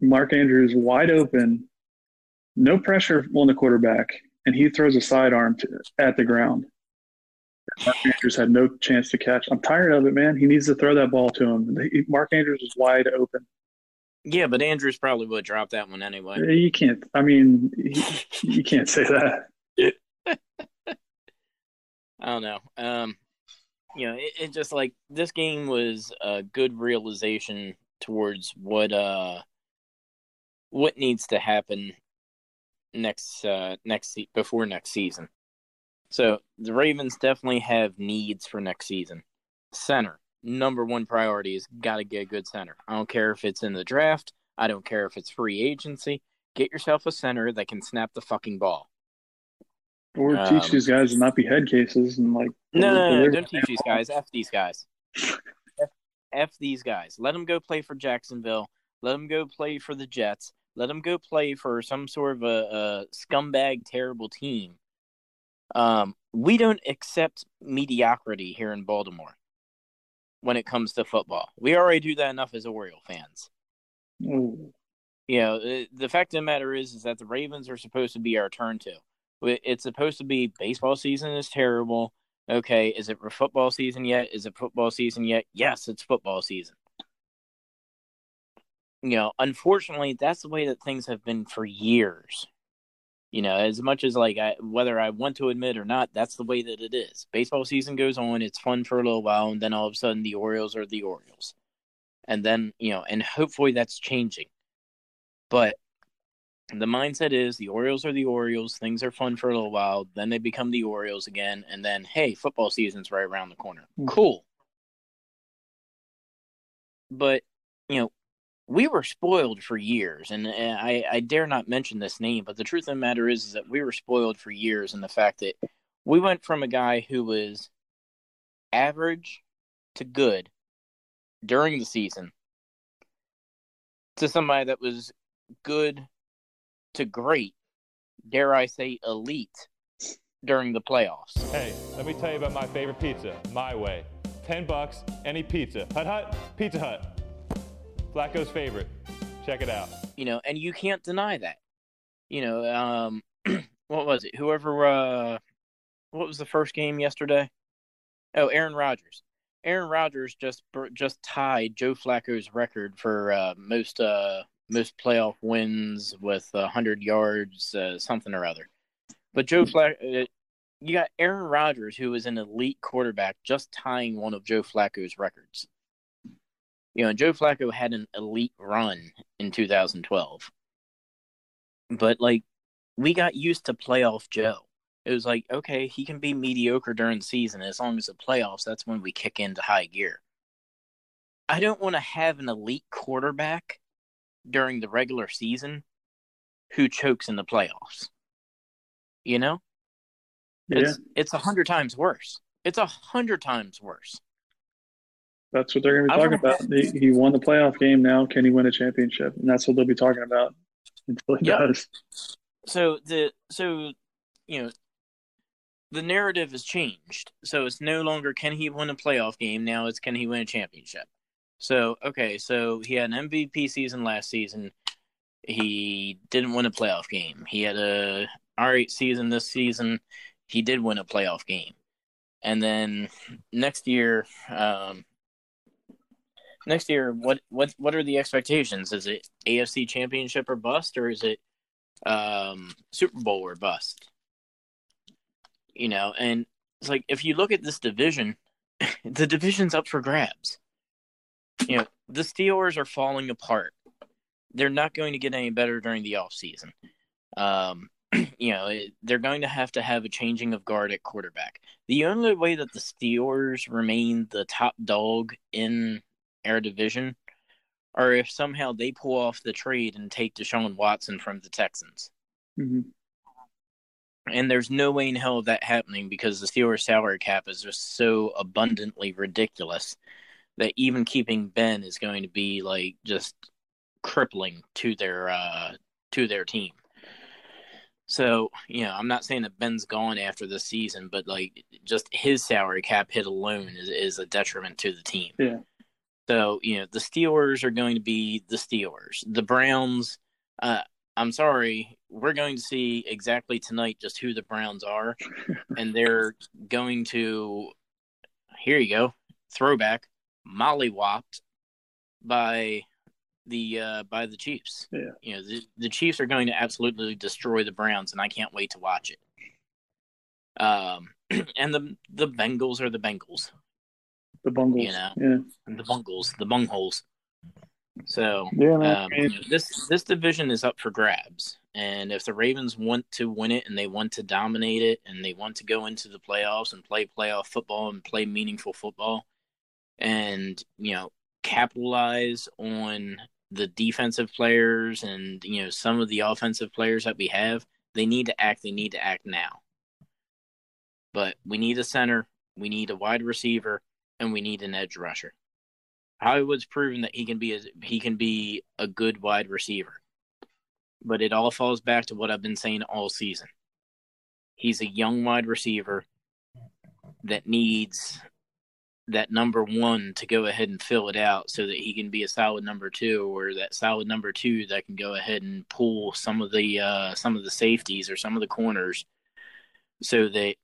Mark Andrews wide open, no pressure on the quarterback, and he throws a sidearm to, at the ground. Mark Andrews had no chance to catch. I'm tired of it, man. He needs to throw that ball to him. Mark Andrews was wide open. Yeah, but Andrews probably would drop that one anyway. You can't. I mean, you can't say that. I don't know. Um, you know, it, it just like this game was a good realization towards what uh what needs to happen next uh, next se- before next season. So the Ravens definitely have needs for next season. Center, number one priority is got to get a good center. I don't care if it's in the draft. I don't care if it's free agency. Get yourself a center that can snap the fucking ball. Or um, teach these guys to not be head cases. And like No, no, no, no don't teach these guys. F these guys. F, F these guys. Let them go play for Jacksonville. Let them go play for the Jets. Let them go play for some sort of a, a scumbag, terrible team. Um, we don't accept mediocrity here in Baltimore when it comes to football. We already do that enough as Oriole fans. Mm. You know, the fact of the matter is, is that the Ravens are supposed to be our turn to. It's supposed to be baseball season is terrible. Okay, is it football season yet? Is it football season yet? Yes, it's football season. You know, unfortunately, that's the way that things have been for years. You know, as much as like I, whether I want to admit or not, that's the way that it is. Baseball season goes on; it's fun for a little while, and then all of a sudden, the Orioles are the Orioles, and then you know, and hopefully that's changing. But the mindset is the Orioles are the Orioles. Things are fun for a little while, then they become the Orioles again, and then hey, football season's right around the corner. Cool. But you know. We were spoiled for years, and, and I, I dare not mention this name, but the truth of the matter is, is that we were spoiled for years in the fact that we went from a guy who was average to good during the season to somebody that was good to great, dare I say elite, during the playoffs. Hey, let me tell you about my favorite pizza, my way. Ten bucks, any pizza. Hut Hut, Pizza Hut. Flacco's favorite. Check it out. You know, and you can't deny that. You know, um, what was it? Whoever, uh, what was the first game yesterday? Oh, Aaron Rodgers. Aaron Rodgers just just tied Joe Flacco's record for uh, most uh, most playoff wins with one hundred yards, uh, something or other. But Joe Flacco, you got Aaron Rodgers, who is an elite quarterback, just tying one of Joe Flacco's records. You know, Joe Flacco had an elite run in two thousand twelve. But, like, we got used to playoff Joe. It was like, okay, he can be mediocre during the season. As long as the playoffs, that's when we kick into high gear. I don't want to have an elite quarterback during the regular season who chokes in the playoffs. You know? Yeah. It's, it's one hundred times worse. It's one hundred times worse. That's what they're going to be talking about. He, he won the playoff game now. Can he win a championship? And that's what they'll be talking about until he yep. does. So, the, so, you know, the narrative has changed. So it's no longer can he win a playoff game. Now it's can he win a championship. So, okay, so he had an M V P season last season. He didn't win a playoff game. He had a R eight season this season. He did win a playoff game. And then next year um, – Next year, what, what what are the expectations? Is it A F C Championship or bust, or is it um, Super Bowl or bust? you know, and it's like, if you look at this division, the division's up for grabs. You know, the Steelers are falling apart. They're not going to get any better during the offseason. Um, you know, it, they're going to have to have a changing of guard at quarterback. The only way that the Steelers remain the top dog in our division are if somehow they pull off the trade and take Deshaun Watson from the Texans. Mm-hmm. And there's no way in hell of that happening because the Steelers' salary cap is just so abundantly ridiculous that even keeping Ben is going to be, like, just crippling to their uh, to their team. So, you know, I'm not saying that Ben's gone after this season, but, like, just his salary cap hit alone is, is a detriment to the team. Yeah. So, you know, the Steelers are going to be the Steelers. The Browns, uh, I'm sorry, we're going to see exactly tonight just who the Browns are, and they're going to, here you go, throwback, mollywopped by the uh, by the Chiefs. Yeah. You know, the, the Chiefs are going to absolutely destroy the Browns, and I can't wait to watch it. Um, and the the Bengals are the Bengals. The Bungles, you know, yeah. The Bungles, the Bungholes. So yeah, um, you know, this this division is up for grabs, and if the Ravens want to win it and they want to dominate it and they want to go into the playoffs and play playoff football and play meaningful football, and you know, capitalize on the defensive players and you know some of the offensive players that we have, they need to act. They need to act now. But we need a center. We need a wide receiver. And we need an edge rusher. Hollywood's proven that he can be a, he can be a good wide receiver. But it all falls back to what I've been saying all season. He's a young wide receiver that needs that number one to go ahead and fill it out so that he can be a solid number two or that solid number two that can go ahead and pull some of the uh, some of the safeties or some of the corners so that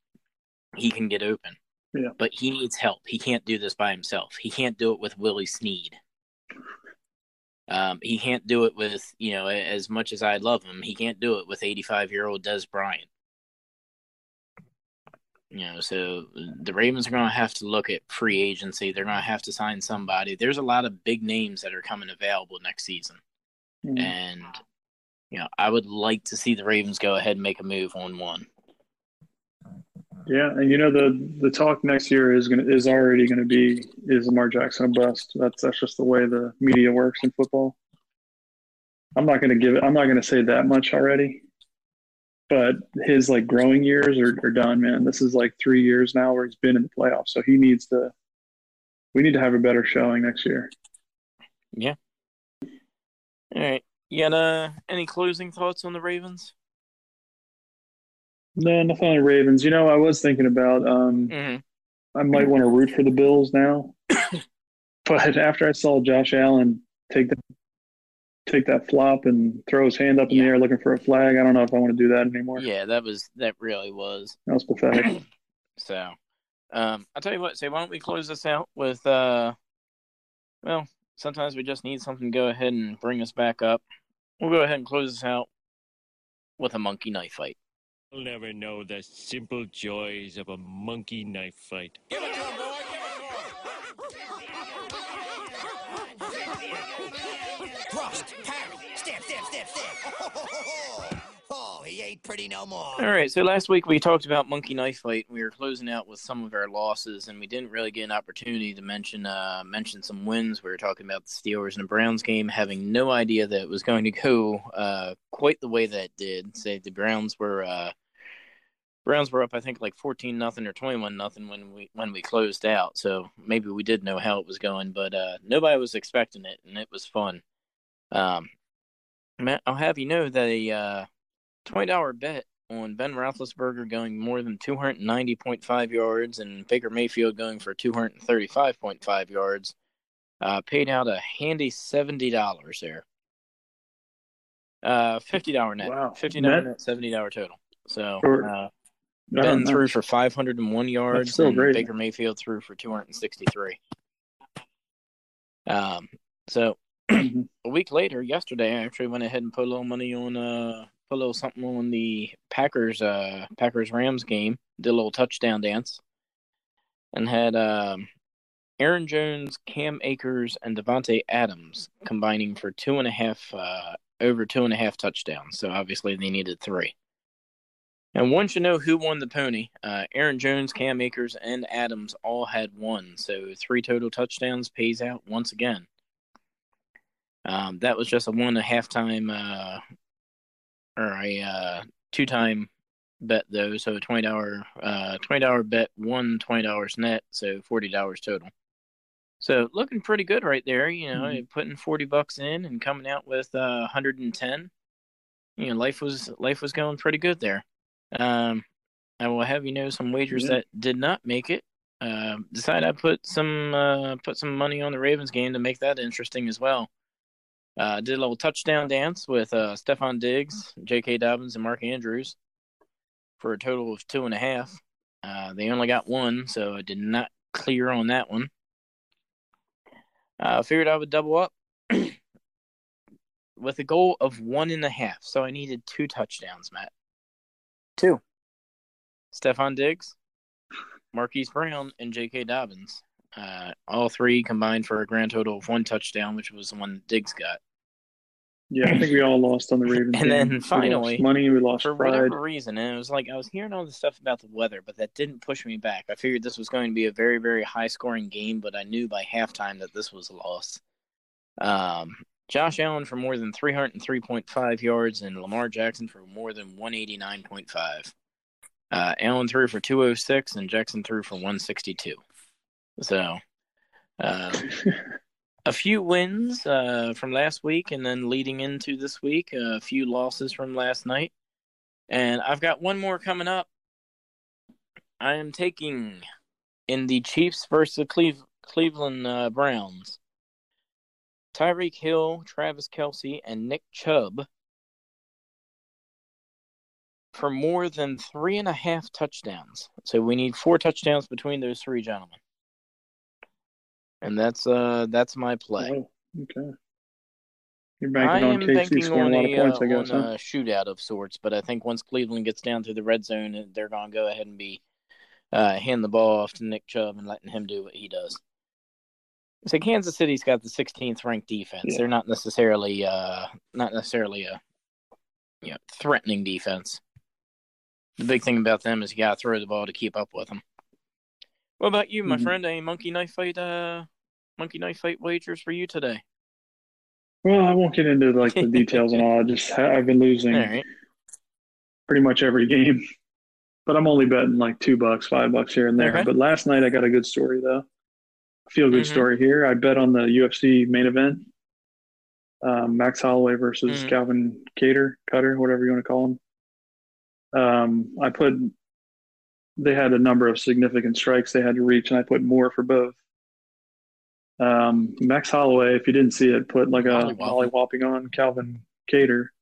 he can get open. Yeah. But he needs help. He can't do this by himself. He can't do it with Willie Snead. Um, he can't do it with, you know, as much as I love him, he can't do it with eighty-five-year-old Des Bryant. You know, so the Ravens are going to have to look at free agency. They're going to have to sign somebody. There's a lot of big names that are coming available next season. Mm-hmm. And, you know, I would like to see the Ravens go ahead and make a move on one. Yeah, and you know the the talk next year is gonna is already gonna be is Lamar Jackson a bust. That's that's just the way the media works in football. I'm not gonna give it. I'm not gonna say that much already. But his like growing years are, are done, man. This is like three years now where he's been in the playoffs, so he needs to. We need to have a better showing next year. Yeah. All right. You got uh, any closing thoughts on the Ravens? No, nothing on the Ravens. You know, I was thinking about um, mm-hmm. I might want to root for the Bills now. But after I saw Josh Allen take the, take that flop and throw his hand up in yeah. the air looking for a flag, I don't know if I want to do that anymore. Yeah, that was that really was. That was pathetic. So, um, I'll tell you what. So why don't we close this out with, uh, well, sometimes we just need something to go ahead and bring us back up. We'll go ahead and close this out with a monkey knife fight. You'll never know the simple joys of a monkey knife fight. Give it to him, boy! Thrust, parry, step, step, step, step. Oh, he ain't pretty no more. All right, so last week we talked about monkey knife fight. We were closing out with some of our losses, and we didn't really get an opportunity to mention uh, mention some wins. We were talking about the Steelers and the Browns game, having no idea that it was going to go uh, quite the way that it did. Say the Browns were uh, Browns were up, I think, like fourteen nothing or twenty one nothing when we when we closed out. So maybe we did know how it was going, but uh, nobody was expecting it, and it was fun. Um, Matt, I'll have you know that a uh, twenty dollars bet on Ben Roethlisberger going more than two hundred ninety point five yards and Baker Mayfield going for two hundred thirty-five point five yards uh, paid out a handy seventy dollars there. Uh, fifty dollars net. Wow. fifty dollars net, seventy dollars total. So uh, Ben threw know. for five hundred one yards and great. Baker Mayfield threw for two hundred sixty-three. Um, so a week later, yesterday, I actually went ahead and put a little money on uh, put a little something on the Packers uh, Packers Rams game. Did a little touchdown dance, and had um, Aaron Jones, Cam Akers, and Devontae Adams combining for two and a half uh, over two and a half touchdowns. So obviously they needed three. And once you know who won the pony, uh, Aaron Jones, Cam Akers, and Adams all had one. So three total touchdowns pays out once again. Um, that was just a one and a half time uh, or a uh, two time bet though. So a twenty dollar uh, twenty dollar bet won twenty dollars net, so forty dollars total. So looking pretty good right there, you know, mm-hmm. putting forty bucks in and coming out with uh, one hundred and ten. You know, life was life was going pretty good there. Um, I will have you know some wagers yeah. that did not make it. Uh, decide I put some uh, put some money on the Ravens game to make that interesting as well. Uh, did a little touchdown dance with uh, Stephon Diggs, J K. Dobbins, and Mark Andrews for a total of two and a half. Uh, they only got one, so I did not clear on that one. I uh, figured I would double up with a goal of one and a half, so I needed two touchdowns, Matt. Two. Stephon Diggs, Marquise Brown, and J K. Dobbins. Uh, all three combined for a grand total of one touchdown, which was the one that Diggs got. Yeah, I think we all lost on the Ravens. And game. Then finally, we lost money, we lost for pride. Whatever reason. And it was like I was hearing all this stuff about the weather, but that didn't push me back. I figured this was going to be a very, very high scoring game, but I knew by halftime that this was a loss. Um, Josh Allen for more than three oh three point five yards and Lamar Jackson for more than one eighty-nine point five. Uh, Allen threw for two oh six and Jackson threw for one sixty-two. So, uh, a few wins uh, from last week and then leading into this week, a few losses from last night. And I've got one more coming up. I am taking in the Chiefs versus the Cleve- Cleveland uh, Browns. Tyreek Hill, Travis Kelce, and Nick Chubb for more than three and a half touchdowns. So we need four touchdowns between those three gentlemen. And that's uh that's my play. Oh, okay. You're banking I on K C scoring a lot of points, uh, I guess. On huh? a shootout of sorts, but I think once Cleveland gets down to the red zone, they're gonna go ahead and be uh, hand the ball off to Nick Chubb and letting him do what he does. So Kansas City's got the sixteenth ranked defense. Yeah. They're not necessarily uh not necessarily a you know, threatening defense. The big thing about them is you gotta throw the ball to keep up with them. What about you, my mm-hmm. friend? Any monkey knife fight, uh, monkey knife fight wagers for you today? Well, I won't get into like the details and all. I just I've been losing right. pretty much every game, but I'm only betting like two bucks, five bucks here and there. Okay. But last night I got a good story though, a feel good mm-hmm. story here. I bet on the U F C main event, um, Max Holloway versus mm-hmm. Calvin Cater, Cutter, whatever you want to call him. Um, I put. They had a number of significant strikes they had to reach, and I put more for both. Um, Max Holloway, if you didn't see it, put like a molly-whopping on Calvin Cater.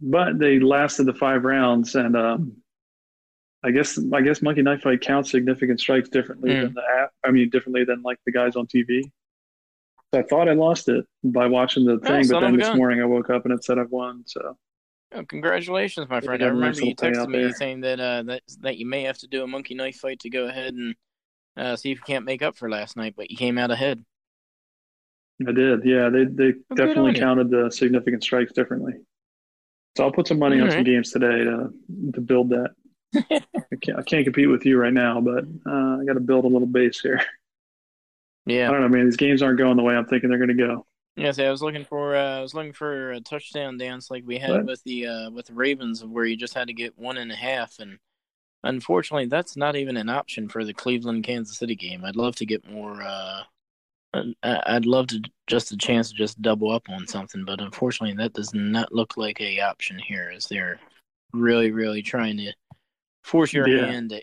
But they lasted the five rounds, and um, I guess I guess Monkey Knife Fight counts significant strikes differently mm. than the app. I mean, differently than like the guys on T V. So I thought I lost it by watching the thing, oh, but then this gun. morning I woke up and it said I've won. So. Oh, congratulations, my friend. I remember you texted me there. saying that, uh, that that you may have to do a monkey knife fight to go ahead and uh, see if you can't make up for last night, but you came out ahead. I did, yeah. They they oh, definitely counted the significant strikes differently. So I'll put some money All on right. some games today to to build that. I, can't, I can't compete with you right now, but uh, I got to build a little base here. Yeah. I don't know, man. These games aren't going the way I'm thinking they're going to go. Yes, I was looking for uh, I was looking for a touchdown dance like we had what? with the uh, with the Ravens, where you just had to get one and a half, and unfortunately, that's not even an option for the Cleveland Kansas City game. I'd love to get more. Uh, I'd love to just a chance to just double up on something, but unfortunately, that does not look like a option here, as they're really, really trying to force your yeah. hand at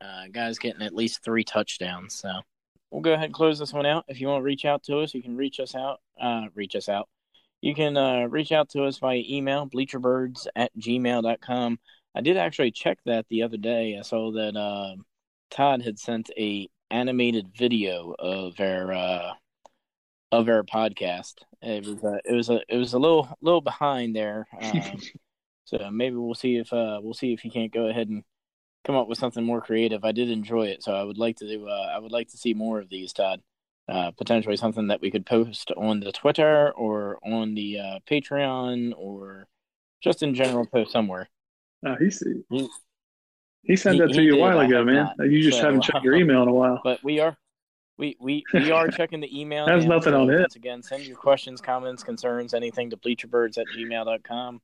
uh, guys getting at least three touchdowns. So. We'll go ahead and close this one out. If you want to reach out to us, you can reach us out. Uh, reach us out. You can uh, reach out to us via email, bleacherbirds at gmail dot com. I did actually check that the other day. I saw that uh, Todd had sent a animated video of our uh, of our podcast. It was a, it was a it was a little little behind there, um, so maybe we'll see if uh, we'll see if he can't go ahead and come up with something more creative. I did enjoy it, so I would like to do uh, I would like to see more of these, Todd. Uh, potentially something that we could post on the Twitter or on the uh, Patreon or just in general post somewhere. Oh, he's, he he sent that he, to you a while did, ago, man. Not. You just so, haven't checked your email in a while. But we are we we, we are checking the email. There's nothing on it. Once again, send your questions, comments, concerns, anything to bleacherbirds at gmail dot com.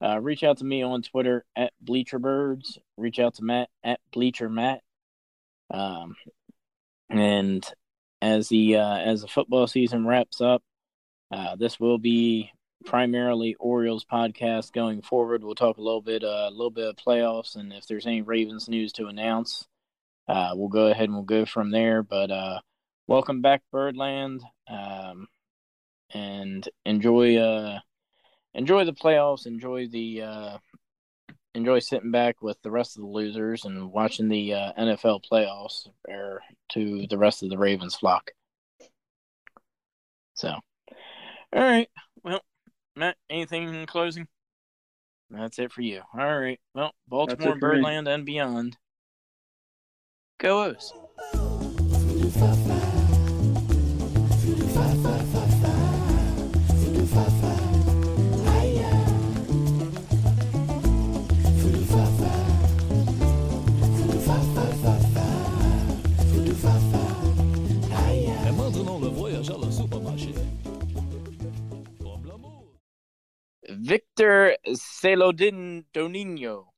Uh, reach out to me on Twitter at bleacherbirds. Reach out to Matt at bleachermatt. Um, and As the uh, as the football season wraps up, uh, this will be primarily Orioles podcast going forward. We'll talk a little bit, a uh, little bit of playoffs, and if there's any Ravens news to announce, uh, we'll go ahead and we'll go from there. But uh, welcome back, Birdland, um, and enjoy uh, enjoy the playoffs. Enjoy the uh, enjoy sitting back with the rest of the losers and watching the uh, N F L playoffs or to the rest of the Ravens flock. So, all right. Well, Matt, anything in closing? That's it for you. All right. Well, Baltimore, Birdland, me. And beyond. Go O's. Victor Celodin Donino.